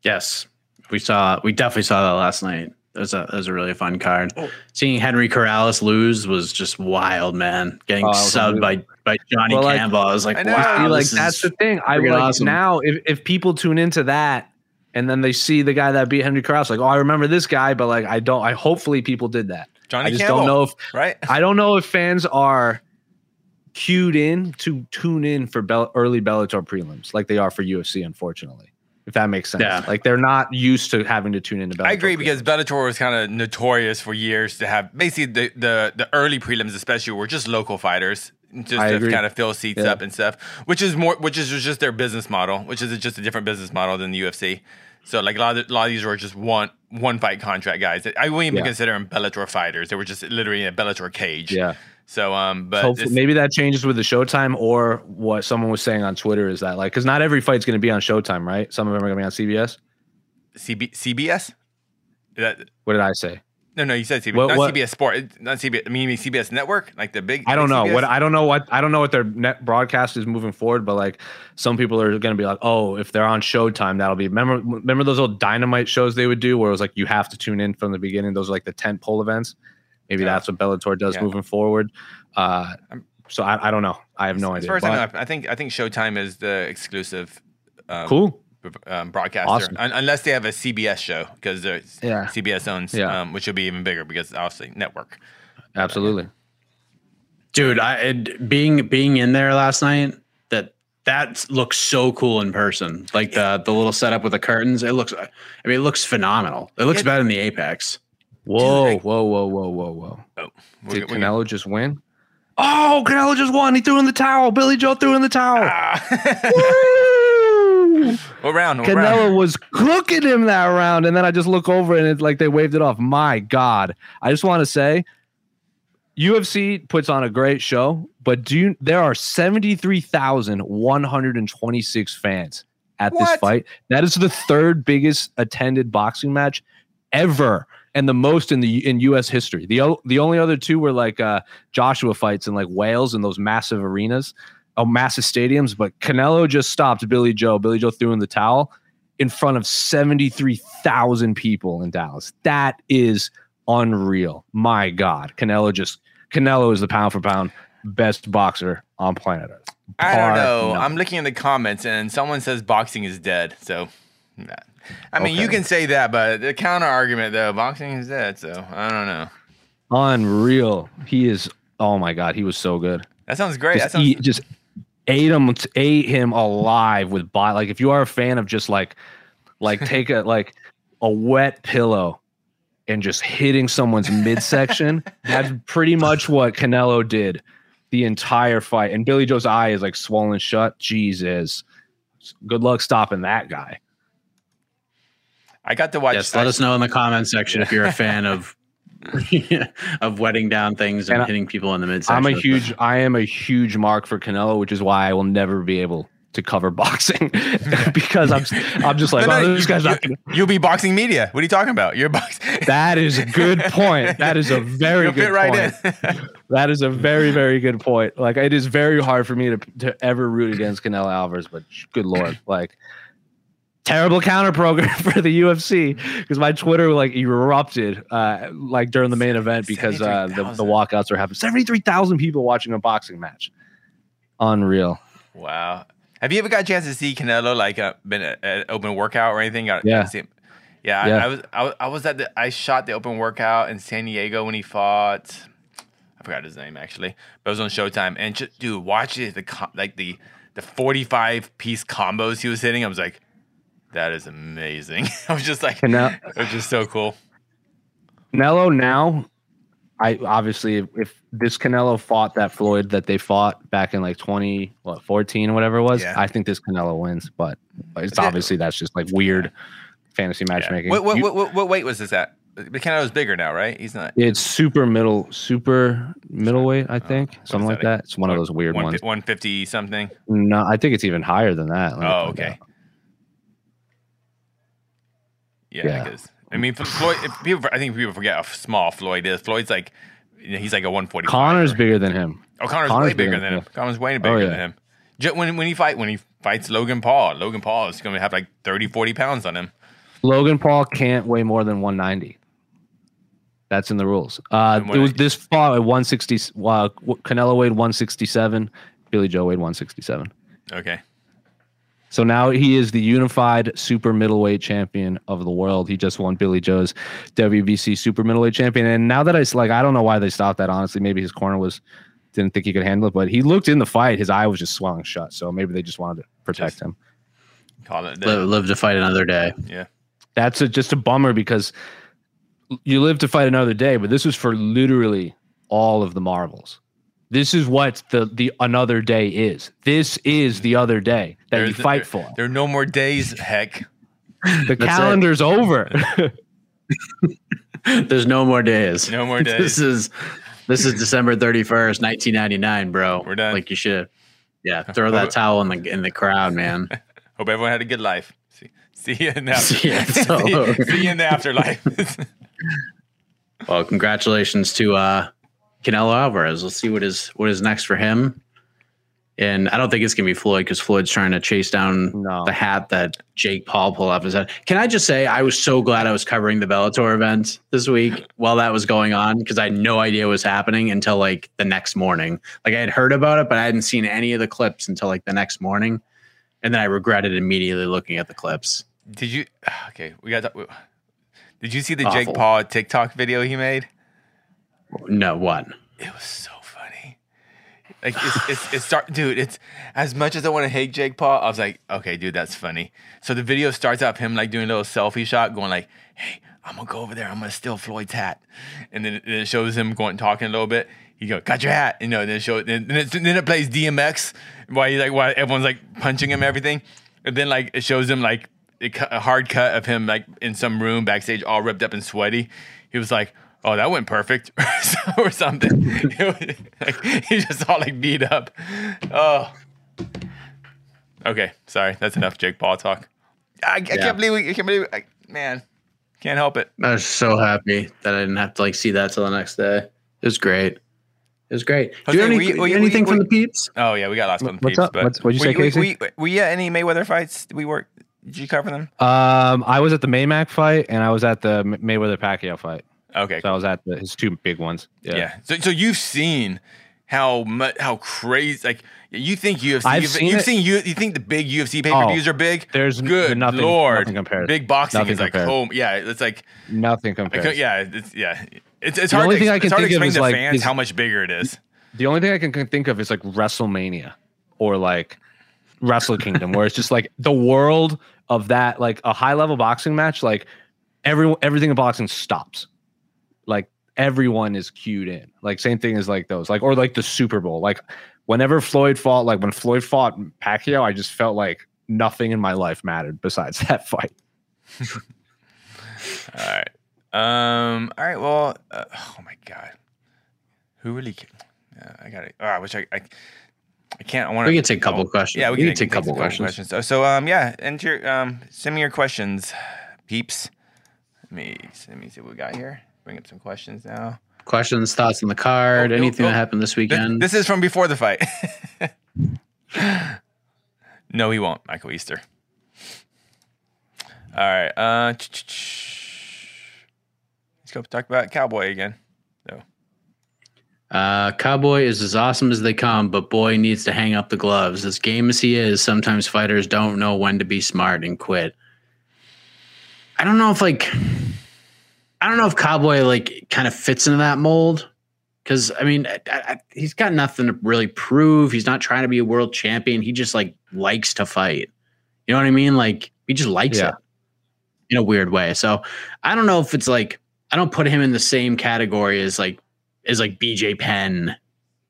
Yes. We saw, we definitely saw that last night. That was a, that was a really fun card. Oh. Seeing Henry Corrales lose was just wild, man. Getting oh, subbed by, by Johnny well, Campbell. Like, I was like, I wow. Like, that's the thing. I like awesome. Now, if, if people tune into that, and then they see the guy that beat Henry Corrales, like, oh, I remember this guy, but like, I don't. I hopefully people did that. Johnny I just Campbell, don't know if right. I don't know if fans are cued in to tune in for Bell, early Bellator prelims like they are for U F C. Unfortunately, if that makes sense, yeah. like they're not used to having to tune in to Bellator. I agree prelims. Because Bellator was kind of notorious for years to have basically the the, the early prelims, especially were just local fighters. Just I to agree. Kind of fill seats yeah. up and stuff, which is more, which is just their business model, which is just a different business model than the U F C. So like a lot of, the, a lot of these were just one one fight contract guys. I wouldn't even yeah. consider them Bellator fighters. They were just literally in a Bellator cage. Yeah. So um, but hopefully, maybe that changes with the Showtime or what someone was saying on Twitter is that like because not every fight's going to be on Showtime, right? Some of them are going to be on C B S. C B C B S. That, what did I say? No, no, you said C B S, what, not what? C B S Sport, not C B S. I mean, C B S Network, like the big. I don't know C B S? What I don't know what I don't know what their net broadcast is moving forward, but like some people are going to be like, oh, if they're on Showtime, that'll be. Remember, remember those old Dynamite shows they would do where it was like you have to tune in from the beginning. Those are like the tent pole events. Maybe yeah. that's what Bellator does yeah. moving forward. Uh, so I, I don't know. I have no as idea. As far as I know, I think I think Showtime is the exclusive. Um, cool. Um, broadcaster awesome. Un- unless they have a C B S show because yeah. C B S owns yeah. um, which will be even bigger because obviously network absolutely dude I it, being being in there last night that that looks so cool in person like the the little setup with the curtains it looks I mean it looks phenomenal it looks yeah. better than the Apex whoa dude, I, whoa whoa whoa whoa whoa oh, we're, did we're, Canelo we're, just win oh Canelo just won he threw in the towel Billy Joe threw in the towel ah. What round? What Canelo round? Was cooking him that round, and then I just look over and it's like they waved it off. My God, I just want to say, U F C puts on a great show, but do you, there are seventy-three thousand one hundred twenty-six fans at what? This fight. That is the third biggest attended boxing match ever. and the most in the in U S history. The the only other two were like uh, Joshua fights in like Wales and those massive arenas, oh, massive stadiums. But Canelo just stopped Billy Joe. Billy Joe threw in the towel in front of seventy-three thousand people in Dallas. That is unreal. My God, Canelo just Canelo is the pound for pound best boxer on planet Earth. I don't know. No. I'm looking in the comments and someone says boxing is dead. So, I mean, okay. You can say that, but the counter argument though, boxing is dead. So I don't know. Unreal. He is. Oh my God, he was so good. That sounds great. Just, that sounds- eat, just ate him, ate him alive with body. Like if you are a fan of just like, like take a like a wet pillow and just hitting someone's midsection. That's pretty much what Canelo did the entire fight, and Billy Joe's eye is like swollen shut. Jesus, good luck stopping that guy. I got to watch. Yes, let I, us know in the comment section if you're a fan of of wetting down things and, and I, hitting people in the midsection. I'm a huge, I am a huge mark for Canelo, which is why I will never be able to cover boxing because I'm I'm just like no, oh, no, this you, guy's not. Gonna... You'll be boxing media. What are you talking about? You're boxing. That is a good point. That is a very You'll good fit right point. In. That is a very, very good point. Like, it is very hard for me to to ever root against Canelo Alvarez, but good Lord, like, terrible counter program for the U F C because my Twitter, like, erupted, uh, like, during the main event because uh, the, the walkouts are happening. seventy-three thousand people watching a boxing match. Unreal. Wow. Have you ever got a chance to see Canelo, like, uh, been at an open workout or anything? Got, yeah. See him? Yeah. Yeah. I, I, was, I, I was at the, I shot the open workout in San Diego when he fought. I forgot his name actually, but it was on Showtime. And just, dude, watch it, the com- like the the forty-five piece combos he was hitting. I was like, that is amazing. I was just like, now, it was just so cool. Canelo now, I obviously if, if this Canelo fought that Floyd that they fought back in like twenty what fourteen or whatever it was, yeah. I think this Canelo wins. But it's yeah. obviously that's just like weird yeah. fantasy matchmaking. Yeah. What, what, you, what, what what weight was this at? But Canelo's bigger now, right? He's not. It's super middle, super middleweight, I think, oh, something that like that. It's one, one of those weird one, ones. One fifty something. No, I think it's even higher than that. Oh, okay. Out. Yeah, because yeah. I mean, Floyd. If people, I think people forget how small Floyd is. Floyd's like, he's like a one forty. Conor's bigger than him. Oh, Conor's, Conor's way bigger, bigger than him. him. Conor's way bigger oh, yeah. than him. Just when when he fight when he fights Logan Paul, Logan Paul is going to have like thirty, forty pounds on him. Logan Paul can't weigh more than one ninety. That's in the rules. Uh, it was this fought at one sixty. Uh, Canelo weighed one sixty-seven. Billy Joe weighed one sixty-seven. Okay. So now he is the unified super middleweight champion of the world. He just won Billy Joe's W B C super middleweight champion. And now that I like, I don't know why they stopped that. Honestly, maybe his corner was didn't think he could handle it. But he looked in the fight. His eye was just swelling shut. So maybe they just wanted to protect just him. Call it. Live to fight another day. Yeah. That's a, just a bummer because you live to fight another day, but this was for literally all of the marbles. This is what the, the another day is. This is the other day that There's you the, fight for. There, there are no more days, heck. The calendar's it. over. There's no more days. No more days. This is this is December thirty-first, nineteen ninety-nine, bro. We're done. Like you should, yeah. Throw that towel in the in the crowd, man. Hope everyone had a good life. See you in the afterlife. See, see, see you in the afterlife. Well, congratulations to uh, Canelo Alvarez. Let's see what is what is next for him. And I don't think it's gonna be Floyd because Floyd's trying to chase down no. the hat that Jake Paul pulled off his head. Can I just say I was so glad I was covering the Bellator event this week while that was going on because I had no idea what was happening until like the next morning. Like I had heard about it, but I hadn't seen any of the clips until like the next morning, and then I regretted immediately looking at the clips. Did you? Okay, we got. To, did you see the Awful. Jake Paul TikTok video he made? No, what? It was so funny. Like it's it's, it's start, dude. It's as much as I want to hate Jake Paul. I was like, okay, dude, that's funny. So the video starts up him like doing a little selfie shot, going like, "Hey, I'm gonna go over there. I'm gonna steal Floyd's hat," and then, then it shows him going talking a little bit. He goes, "Got your hat," you know. And then show. Then then it plays D M X while he's like, while everyone's like punching him, everything, and then like it shows him like. A hard cut of him like in some room backstage, all ripped up and sweaty. He was like, "Oh, that went perfect," or something. Was, like, he just all like beat up. Oh, okay, sorry, that's enough Jake Paul talk. I, I yeah. can't believe we, I can't believe, I, man. Can't help it. I was so happy that I didn't have to like see that till the next day. It was great. It was great. Do you have any, we, we, anything we, we, from the peeps? Oh yeah, we got lots from the What's peeps. Up? But What's, what'd you we, say, Casey? We, we, we, yeah, any Mayweather fights? Did we work? Did you cover them? Um, I was at the Maymac fight, and I was at the Mayweather-Pacquiao fight. Okay, so I was at the, his two big ones. Yeah. yeah. So, so you've seen how much, how crazy? Like you think U F C? I've you've seen, you've seen you, you think the big U F C pay-per-views oh, are big? There's good nothing, lord, nothing compared. Big boxing nothing is compared. Like home. Oh, yeah, it's like nothing compared. Yeah, it's, yeah. It's, it's hard, to, it's hard to explain to like, fans is, how much bigger it is. The only thing I can think of is like WrestleMania or like Wrestle Kingdom, where it's just like the world of that, like a high level boxing match, like every, everything in boxing stops. Like everyone is cued in. Like same thing as like those, like, or like the Super Bowl. Like whenever Floyd fought, like when Floyd fought Pacquiao, I just felt like nothing in my life mattered besides that fight. All right. Um. All right. Well. Uh, oh my God. Who really? Uh, I got it. Oh, I wish I. I, I can't. I want to. We can take a couple oh, questions. Yeah, we, we can take, take a couple, couple questions. questions. So, so um, yeah. Enter. Um, send me your questions, peeps. Let me let me see what we got here. Bring up some questions now. Questions, thoughts on the card, oh, anything oh, that happened this weekend. This, this is from before the fight. No, he won't, Michael Easter. All right. Uh. Let's go talk about Cowboy again. So. Uh, Cowboy is as awesome as they come, but boy needs to hang up the gloves. As game as he is, sometimes fighters don't know when to be smart and quit. I don't know if like, I don't know if Cowboy like kind of fits into that mold. Cause I mean, I, I, he's got nothing to really prove. He's not trying to be a world champion. He just like likes to fight. You know what I mean? Like he just likes yeah. it in a weird way. So I don't know if it's like, I don't put him in the same category as like as like B J Penn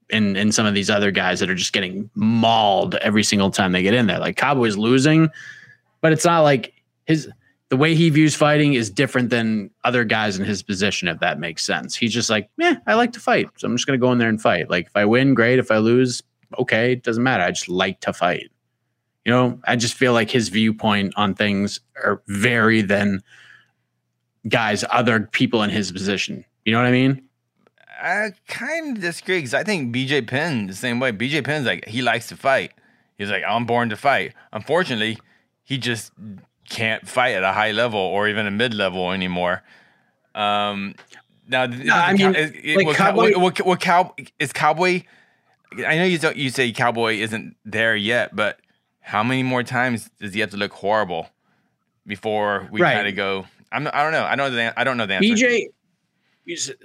and and some of these other guys that are just getting mauled every single time they get in there. Like Cowboy's losing, but it's not like his the way he views fighting is different than other guys in his position, if that makes sense. He's just like, yeah, I like to fight, so I'm just gonna go in there and fight. Like if I win, great. If I lose, okay, it doesn't matter. I just like to fight. You know, I just feel like his viewpoint on things are very than guys, other people in his position. You know what I mean? I kind of disagree because I think B J Penn the same way. B J Penn's like, he likes to fight. He's like, I'm born to fight. Unfortunately, he just can't fight at a high level or even a mid-level anymore. Um, now, no, I mean, is, is, like will, Cowboy, will, will, will Cow, is Cowboy, I know you don't, you say Cowboy isn't there yet, but how many more times does he have to look horrible before we right. kind of go... I'm not, I don't know. I don't know the, I don't know the answer. B J,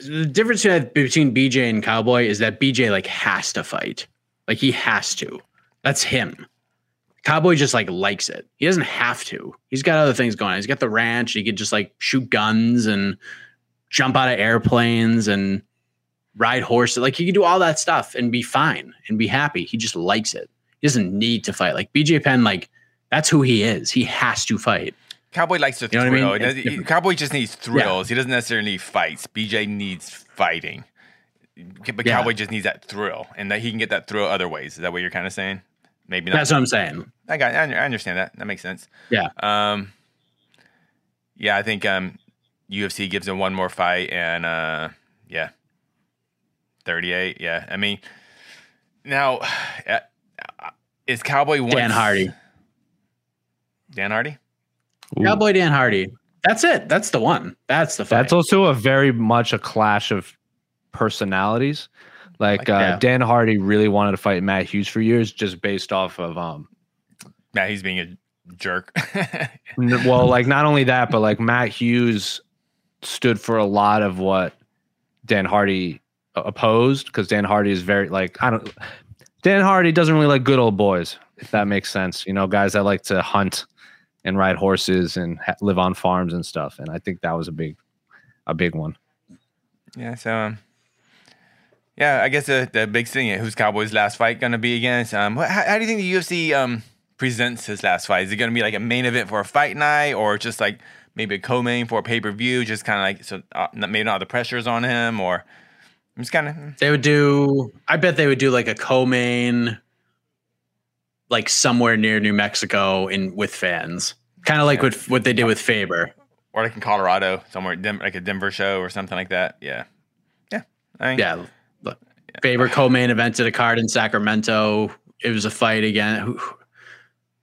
the difference between B J and Cowboy is that B J like has to fight. Like he has to. That's him. Cowboy just like likes it. He doesn't have to. He's got other things going on. He's got the ranch. He could just like shoot guns and jump out of airplanes and ride horses. Like he could do all that stuff and be fine and be happy. He just likes it. He doesn't need to fight. Like B J Penn, like that's who he is. He has to fight. Cowboy likes to thrill. You know what I mean? he, Cowboy just needs thrills. Yeah. He doesn't necessarily need fights. B J needs fighting. But yeah. Cowboy just needs that thrill, and that he can get that thrill other ways. Is that what you're kind of saying? Maybe not. That's what I'm saying. I got. I understand that. That makes sense. Yeah. Um. Yeah, I think um, U F C gives him one more fight, and uh, yeah, thirty-eight. Yeah, I mean, now uh, is Cowboy one? Dan Hardy. Dan Hardy. Ooh. Cowboy Dan Hardy. That's it. That's the one. That's the fight. That's also a very much a clash of personalities. Like, like uh, yeah. Dan Hardy really wanted to fight Matt Hughes for years just based off of... um, Matt Hughes being a jerk. Well, like not only that, but like Matt Hughes stood for a lot of what Dan Hardy opposed because Dan Hardy is very like... I don't. Dan Hardy doesn't really like good old boys, if that makes sense. You know, guys that like to hunt and ride horses and ha- live on farms and stuff. And I think that was a big, a big one. Yeah. So, um, yeah, I guess the, the big thing, who's Cowboy's last fight going to be against? Um, how, how do you think the U F C um, presents his last fight? Is it going to be like a main event for a fight night or just like maybe a co-main for a pay-per-view? Just kind of like, so uh, maybe not all the pressure's on him or I'm just kind of. They would do, I bet they would do like a co-main like somewhere near New Mexico in with fans, kind of like yeah. what what they did with Faber. or like in Colorado somewhere, Dem- like a Denver show or something like that. Yeah, yeah, I mean, yeah. Look, yeah. Faber co-main evented a card in Sacramento. It was a fight again. Who,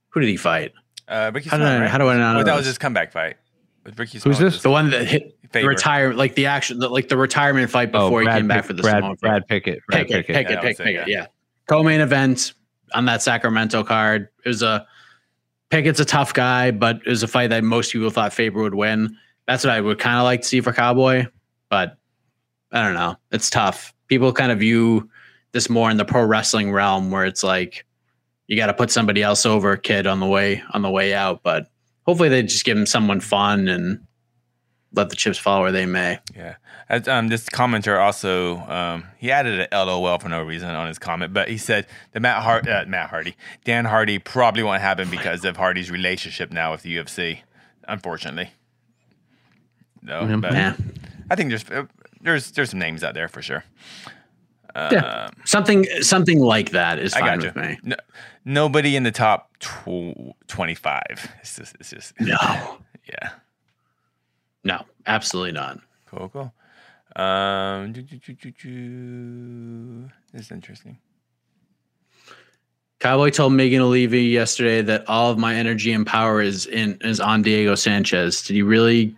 who did he fight? Uh, Ricky how, Smart, do I, right? how do I not? Well, that was his comeback fight with Ricky Smart. Who's this? The one that hit Faber. The retirement, like the action, the, like the retirement fight before oh, he came Pick, back for the Brad, Simone fight. Brad Pickett, Brad Pickett, Pickett, Pickett, yeah, Pickett, Pickett, yeah. yeah. Co-main event on that Sacramento card. It was a Pickett's a tough guy, but it was a fight that most people thought Faber would win. That's what I would kind of like to see for Cowboy, but I don't know. It's tough. People kind of view this more in the pro wrestling realm, where it's like you got to put somebody else over, kid, on the way on the way out. But hopefully they just give him someone fun and let the chips fall where they may. Yeah. As, um, this commenter also, um, he added an LOL for no reason on his comment, but he said that Matt, Hard- uh, Matt Hardy, Dan Hardy probably won't happen because of Hardy's relationship now with the U F C, unfortunately. No, but nah. I think there's there's there's some names out there for sure. Um, yeah. Something something like that is fine with me. No, nobody in the top tw- twenty-five. It's just, it's just no. Yeah. No, absolutely not. Cool, cool. Um, do, do, do, do, do. This is interesting. Cowboy told Megan O'Leary yesterday that all of my energy and power is in is on Diego Sanchez. Did he really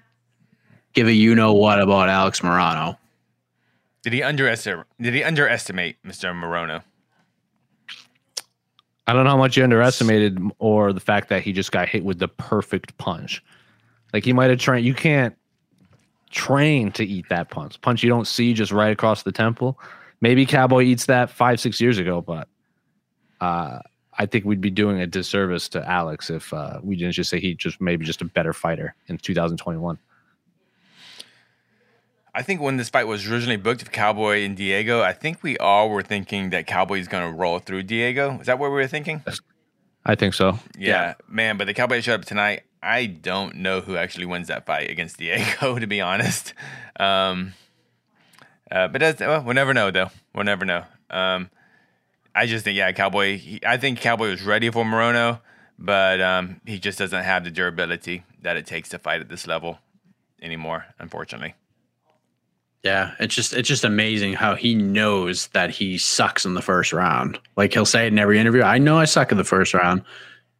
give a you know what about Alex Morono? Did he underestimate? Did he underestimate Mister Morono? I don't know how much he underestimated, or the fact that he just got hit with the perfect punch. Like, he might have trained. You can't train to eat that punch. Punch you don't see just right across the temple. Maybe Cowboy eats that five, six years ago, but uh, I think we'd be doing a disservice to Alex if uh, we didn't just say he just maybe just a better fighter in two thousand twenty-one. I think when this fight was originally booked of Cowboy and Diego, I think we all were thinking that Cowboy's going to roll through Diego. Is that what we were thinking? I think so. Yeah, yeah. Man, but the Cowboy showed up tonight. I don't know who actually wins that fight against Diego, to be honest. Um, uh, but that's, well, we'll never know, though. We'll never know. Um, I just think, yeah, Cowboy. He, I think Cowboy was ready for Morono, but um, he just doesn't have the durability that it takes to fight at this level anymore, unfortunately. Yeah, it's just it's just amazing how he knows that he sucks in the first round. Like, he'll say it in every interview, I know I suck in the first round.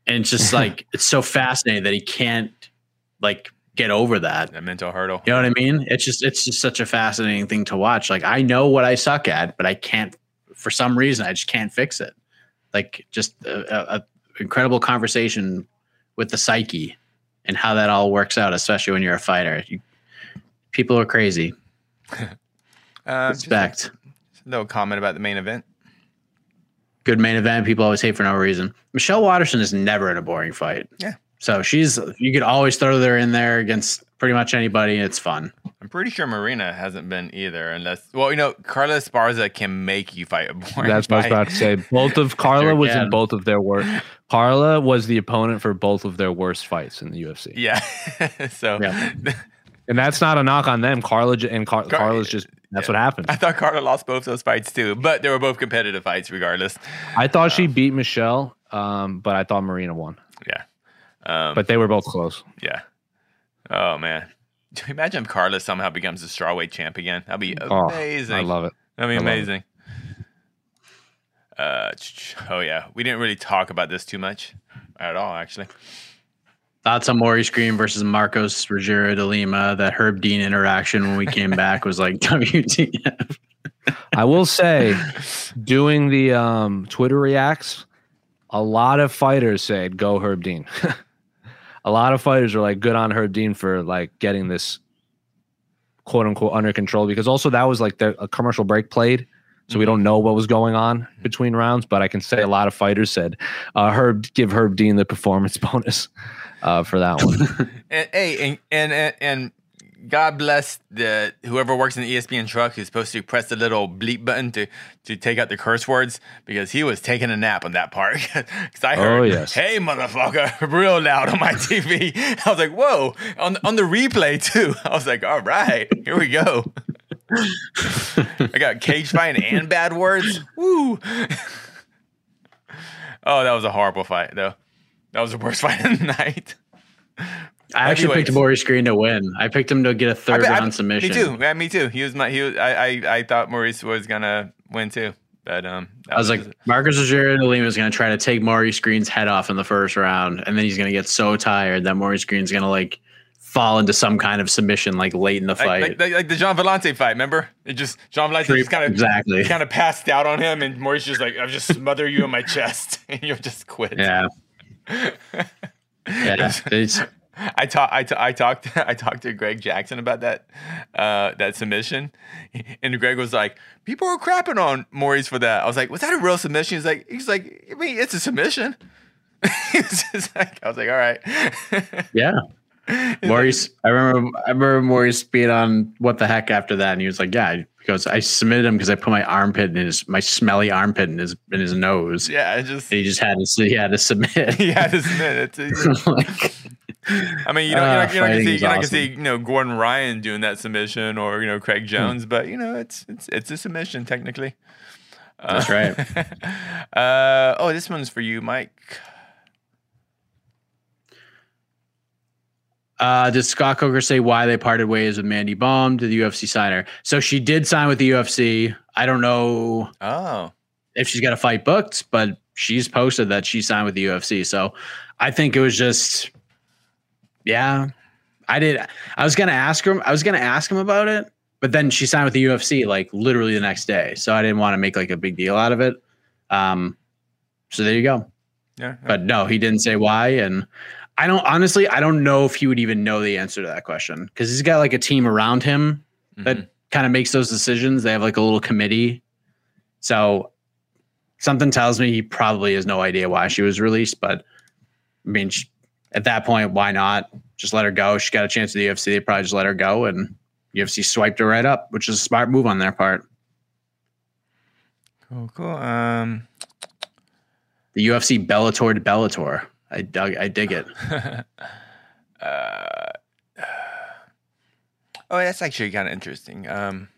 And it's just like, it's so fascinating that he can't like get over that. That mental hurdle. You know what I mean? It's just, it's just such a fascinating thing to watch. Like, I know what I suck at, but I can't, for some reason, I just can't fix it. Like, just a, a incredible conversation with the psyche and how that all works out, especially when you're a fighter. You, people are crazy. uh, Respect. Just a little comment about the main event. Good main event. People always hate for no reason. Michelle Watterson is never in a boring fight. Yeah. So she's, you could always throw her in there against pretty much anybody. It's fun. I'm pretty sure Marina hasn't been either, unless, well, you know, Carla Esparza can make you fight a boring That's fight. What I was about to say. Both of Carla was in both of their worst. Carla was the opponent for both of their worst fights in the U F C. Yeah. so. Yeah. And that's not a knock on them. Carla and Car- Car- Carla's just, that's yeah. what happens. I thought Carla lost both those fights too, but they were both competitive fights regardless. I thought um, she beat Michelle, um, but I thought Marina won. Yeah. Um, but they were both close. Yeah. Oh, man. Imagine if Carla somehow becomes a strawweight champ again. That'd be amazing. Oh, I love it. That'd be I amazing. Uh, oh, yeah. We didn't really talk about this too much at all, actually. Thoughts on Maurice Green versus Marcos Rogerio de Lima? That Herb Dean interaction when we came back was like W T F. I will say, doing the um, Twitter reacts, a lot of fighters said, "Go Herb Dean." A lot of fighters are like, "Good on Herb Dean for like getting this quote unquote under control." Because also that was like the, a commercial break played, so mm-hmm. we don't know what was going on between rounds. But I can say a lot of fighters said, uh, "Herb, give Herb Dean the performance bonus." Uh, for that one. and, hey, and, and and God bless the whoever works in the E S P N truck who's supposed to press the little bleep button to, to take out the curse words, because he was taking a nap on that part. Because I heard, oh, yes. Hey, motherfucker, real loud on my T V. I was like, whoa, on, on the replay too. I was like, all right, here we go. I got cage fighting and bad words. Woo. Oh, that was a horrible fight, though. That was the worst fight of the night. I actually Heavyweight. picked Maurice Green to win. I picked him to get a third I, round I, submission. Me too. Yeah, me too. He was my. He was. I. I, I thought Maurice was gonna win too. But um, I was, was like, just... Marcus Rogerio de Lima is gonna try to take Maurice Green's head off in the first round, and then he's gonna get so tired that Maurice Green's gonna like fall into some kind of submission like late in the fight, like, like, like the Jean Vellante fight. Remember, it just Jean Vellante True. just kind of exactly kind of passed out on him, and Maurice just like, I'll just smother you in my chest, and you'll just quit. Yeah. Yeah. It's, I talked. I, t- I talked. I talked to Greg Jackson about that uh, that submission, and Greg was like, "People were crapping on Maurice for that." I was like, "Was that a real submission?" He's like, "He's like, I mean, it's a submission." It's just like, I was like, "All right." Yeah, Maurice. I remember. I remember Maurice being on What the Heck after that, and he was like, "Yeah," because I submitted him because I put my armpit in his my smelly armpit in his in his nose. Yeah, I just and he just had to. He had to submit. He had to submit. It's like. I mean, you don't, uh, you're not going to see, awesome. see, you know, Gordon Ryan doing that submission or, you know, Craig Jones, hmm. but, you know, it's it's it's a submission technically. That's uh, right. uh, oh, this one's for you, Mike. Uh, did Scott Coker say why they parted ways with Mandy Baum, did the U F C sign her? So she did sign with the U F C. I don't know oh. if she's got a fight booked, but she's posted that she signed with the U F C. So I think it was just... Yeah, I did. I was going to ask him. I was going to ask him about it, but then she signed with the U F C like literally the next day. So I didn't want to make like a big deal out of it. Um, so there you go. Yeah. But no, he didn't say why. And I don't honestly, I don't know if he would even know the answer to that question because he's got like a team around him mm-hmm. that kind of makes those decisions. They have like a little committee. So something tells me he probably has no idea why she was released, but I mean, she, at that point, why not just let her go? She got a chance at the U F C. They probably just let her go, and U F C swiped her right up, which is a smart move on their part. Cool, cool. Um, the U F C Bellator to Bellator. I dug. I dig it. uh, uh, oh, that's actually kind of interesting. Um,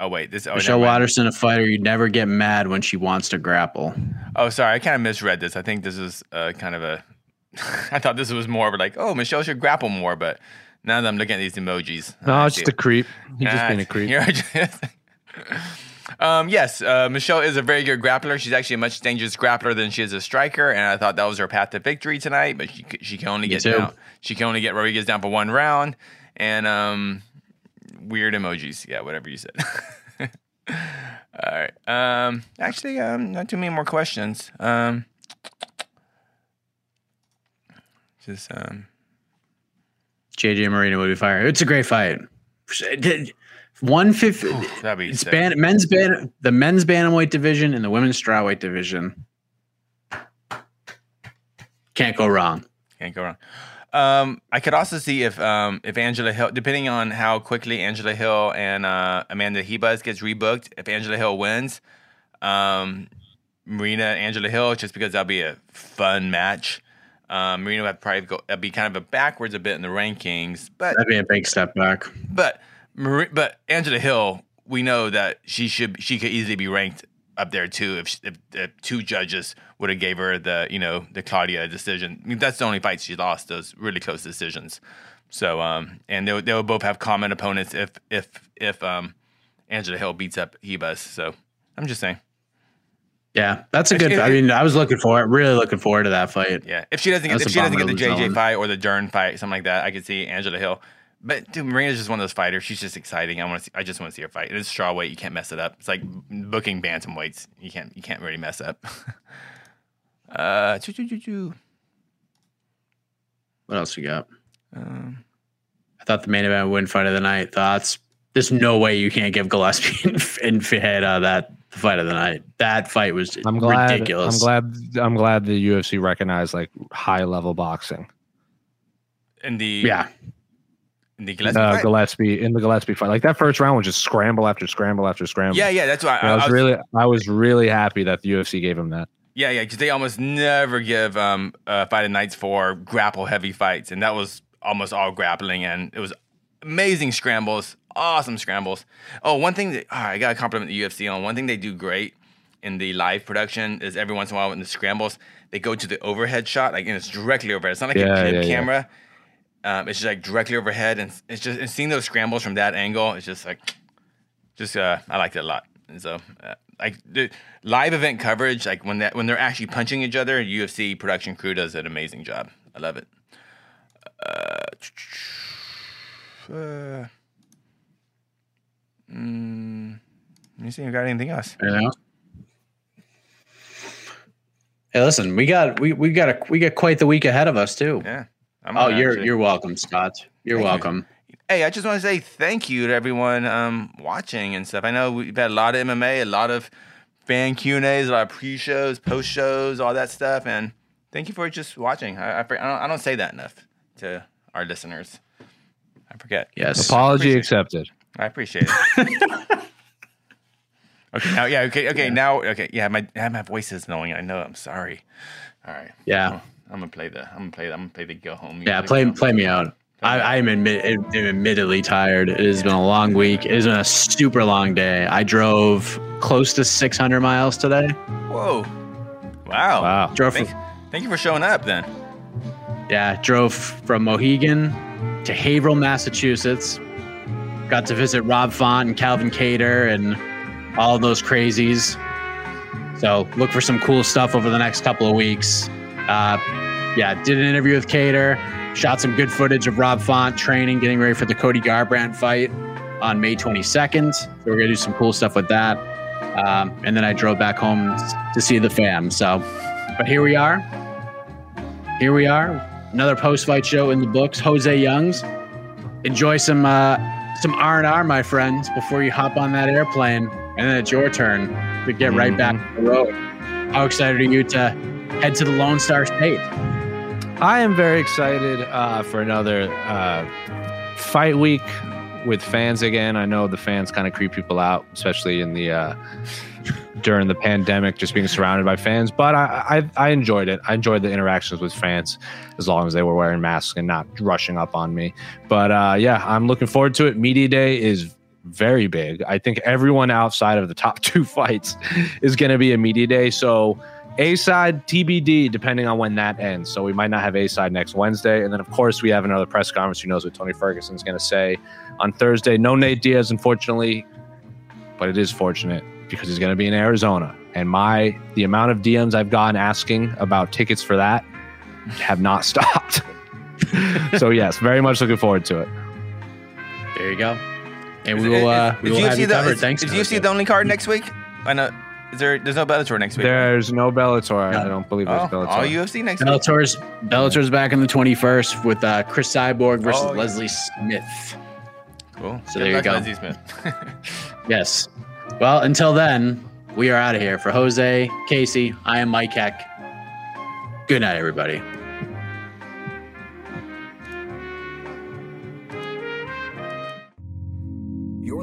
Oh, wait. This, oh, Michelle Watterson, a fighter you never get mad when she wants to grapple. Oh, sorry. I kind of misread this. I think this is uh, kind of a... I thought this was more of like, oh, Michelle should grapple more, but now that I'm looking at these emojis... No, it's just a creep. You're nah, just being a creep. You're just um, yes, uh, Michelle is a very good grappler. She's actually a much dangerous grappler than she is a striker, and I thought that was her path to victory tonight, but she, she can only Me get too. down. She can only get Rodriguez down for one round, and... um. Weird emojis, yeah, whatever you said. All right. Um, actually, um, not too many more questions. Um, just um, J J Marina would be fired. It's a great fight. One fifty. That'd be sick. Ban- men's ban- the men's bantamweight division and the women's strawweight division. Can't go wrong. Can't go wrong. Um, I could also see if um, if Angela Hill, depending on how quickly Angela Hill and uh, Amanda Hebus gets rebooked, if Angela Hill wins, um, Marina and Angela Hill, just because that'll be a fun match. Um, Marina would probably go, that'd be kind of a backwards a bit in the rankings, but that'd be a big step back. But but Angela Hill, we know that she should she could easily be ranked up there too if, if, if two judges would have gave her the you know the Claudia decision. I mean, that's the only fight she lost, those really close decisions. So um and they they'll both have common opponents if if if um Angela Hill beats up Hebus. So I'm just saying. Yeah, that's a if good. She, I mean, I was looking forward, really looking forward to that fight. Yeah, if she doesn't get, if she doesn't get the J J fight or the Dern fight, something like that, I could see Angela Hill. But dude, Marina's just one of those fighters. She's just exciting. I want to. See, I just want to see her fight. It's strawweight. You can't mess it up. It's like booking bantamweights. You can't. You can't really mess up. uh, choo, choo, choo, choo. What else we got? Um, I thought the main event would win fight of the night. Thoughts? There's no way you can't give Gillespie and Ferreira that fight of the night. That fight was I'm glad, ridiculous. I'm glad. I'm glad the U F C recognized like high level boxing. And the yeah. In the Gillespie, uh, Gillespie in the Gillespie fight, like that first round was just scramble after scramble after scramble. Yeah, yeah, that's why I, I, I was really, I was really happy that the U F C gave him that. Yeah, yeah, because they almost never give um uh, fight of nights for grapple heavy fights, and that was almost all grappling, and it was amazing scrambles, awesome scrambles. Oh, one thing that oh, I gotta compliment the U F C on. One thing they do great in the live production is every once in a while in the scrambles, they go to the overhead shot, like, and it's directly overhead. It's not like yeah, a clip yeah, camera. Yeah. Um, it's just like directly overhead, and it's just and seeing those scrambles from that angle, it's just like, just uh, I liked it a lot. And so, uh, like the live event coverage, like when that when they're actually punching each other, U F C production crew does an amazing job. I love it. Uh, uh, mm, let me see if you got anything else. Yeah. Hey, listen, we got we we got a we got quite the week ahead of us too. Yeah. I'm oh, you're actually. You're welcome, Scott. You're thank welcome. You. Hey, I just want to say thank you to everyone um, watching and stuff. I know we've had a lot of M M A, a lot of fan Q and A's, a lot of pre-shows, post-shows, all that stuff. And thank you for just watching. I I, I, don't, I don't say that enough to our listeners. I forget. Yes, apology accepted. I appreciate it. Okay, now, yeah, okay, okay, yeah. now, okay, yeah, my my voice is knowing, I know, I'm sorry. All right. Yeah. I'm going to play the, I'm going to play the, I'm going to play the go home. Yeah, play, play, play me out. Play I, I am admit, I'm admittedly tired. It has yeah. been a long week. It has been a super long day. I drove close to six hundred miles today. Whoa. Wow. Wow. Drove thank, from, thank you for showing up then. Yeah, drove from Mohegan to Haverhill, Massachusetts. Got to visit Rob Font and Calvin Cater and all those crazies. So look for some cool stuff over the next couple of weeks. Uh, yeah, did an interview with Cater, shot some good footage of Rob Font training, getting ready for the Cody Garbrandt fight on May twenty-second. So we're going to do some cool stuff with that. Um, and then I drove back home to see the fam. So, but here we are. Here we are. Another post-fight show in the books. Jose Young's. Enjoy some uh, some R and R, my friends, before you hop on that airplane. And then it's your turn to get right mm-hmm. back on the road. How excited are you to head to the Lone Star State? I am very excited uh, for another uh, fight week with fans again. I know the fans kind of creep people out, especially in the uh, during the pandemic, just being surrounded by fans. But I, I I enjoyed it. I enjoyed the interactions with fans, as long as they were wearing masks and not rushing up on me. But uh, yeah, I'm looking forward to it. Media Day is very big. I think everyone outside of the top two fights is going to be a media day. So A-side T B D, depending on when that ends. So we might not have A-side next Wednesday. And then, of course, we have another press conference. Who knows what Tony Ferguson's going to say on Thursday. No Nate Diaz, unfortunately. But it is fortunate because he's going to be in Arizona. And my the amount of D Ms I've gotten asking about tickets for that have not stopped. So, yes, very much looking forward to it. There you go. And we will, uh, we will have you covered. Thanks. Did you see the only card next week? I know. Is there? There's no Bellator next week. There's no Bellator. No. I don't believe there's oh, Bellator. All U F C next Bellator's, week. Bellator's back on the twenty-first with uh, Chris Cyborg versus oh, yeah. Leslie Smith. Cool. So Good there you go. Leslie Smith. Yes. Well, until then, we are out of here. For Jose, Casey, I am Mike Heck. Good night, everybody. You're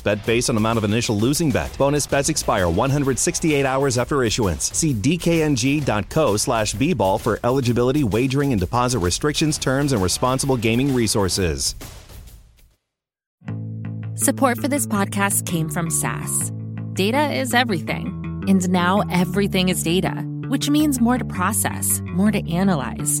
bet based on amount of initial losing bet. Bonus bets expire one hundred sixty-eight hours after issuance. See d k n g dot co slash b ball for eligibility, wagering, and deposit restrictions, terms, and responsible gaming resources. Support for this podcast came from S A S. Data is everything, and now everything is data, which means more to process, more to analyze,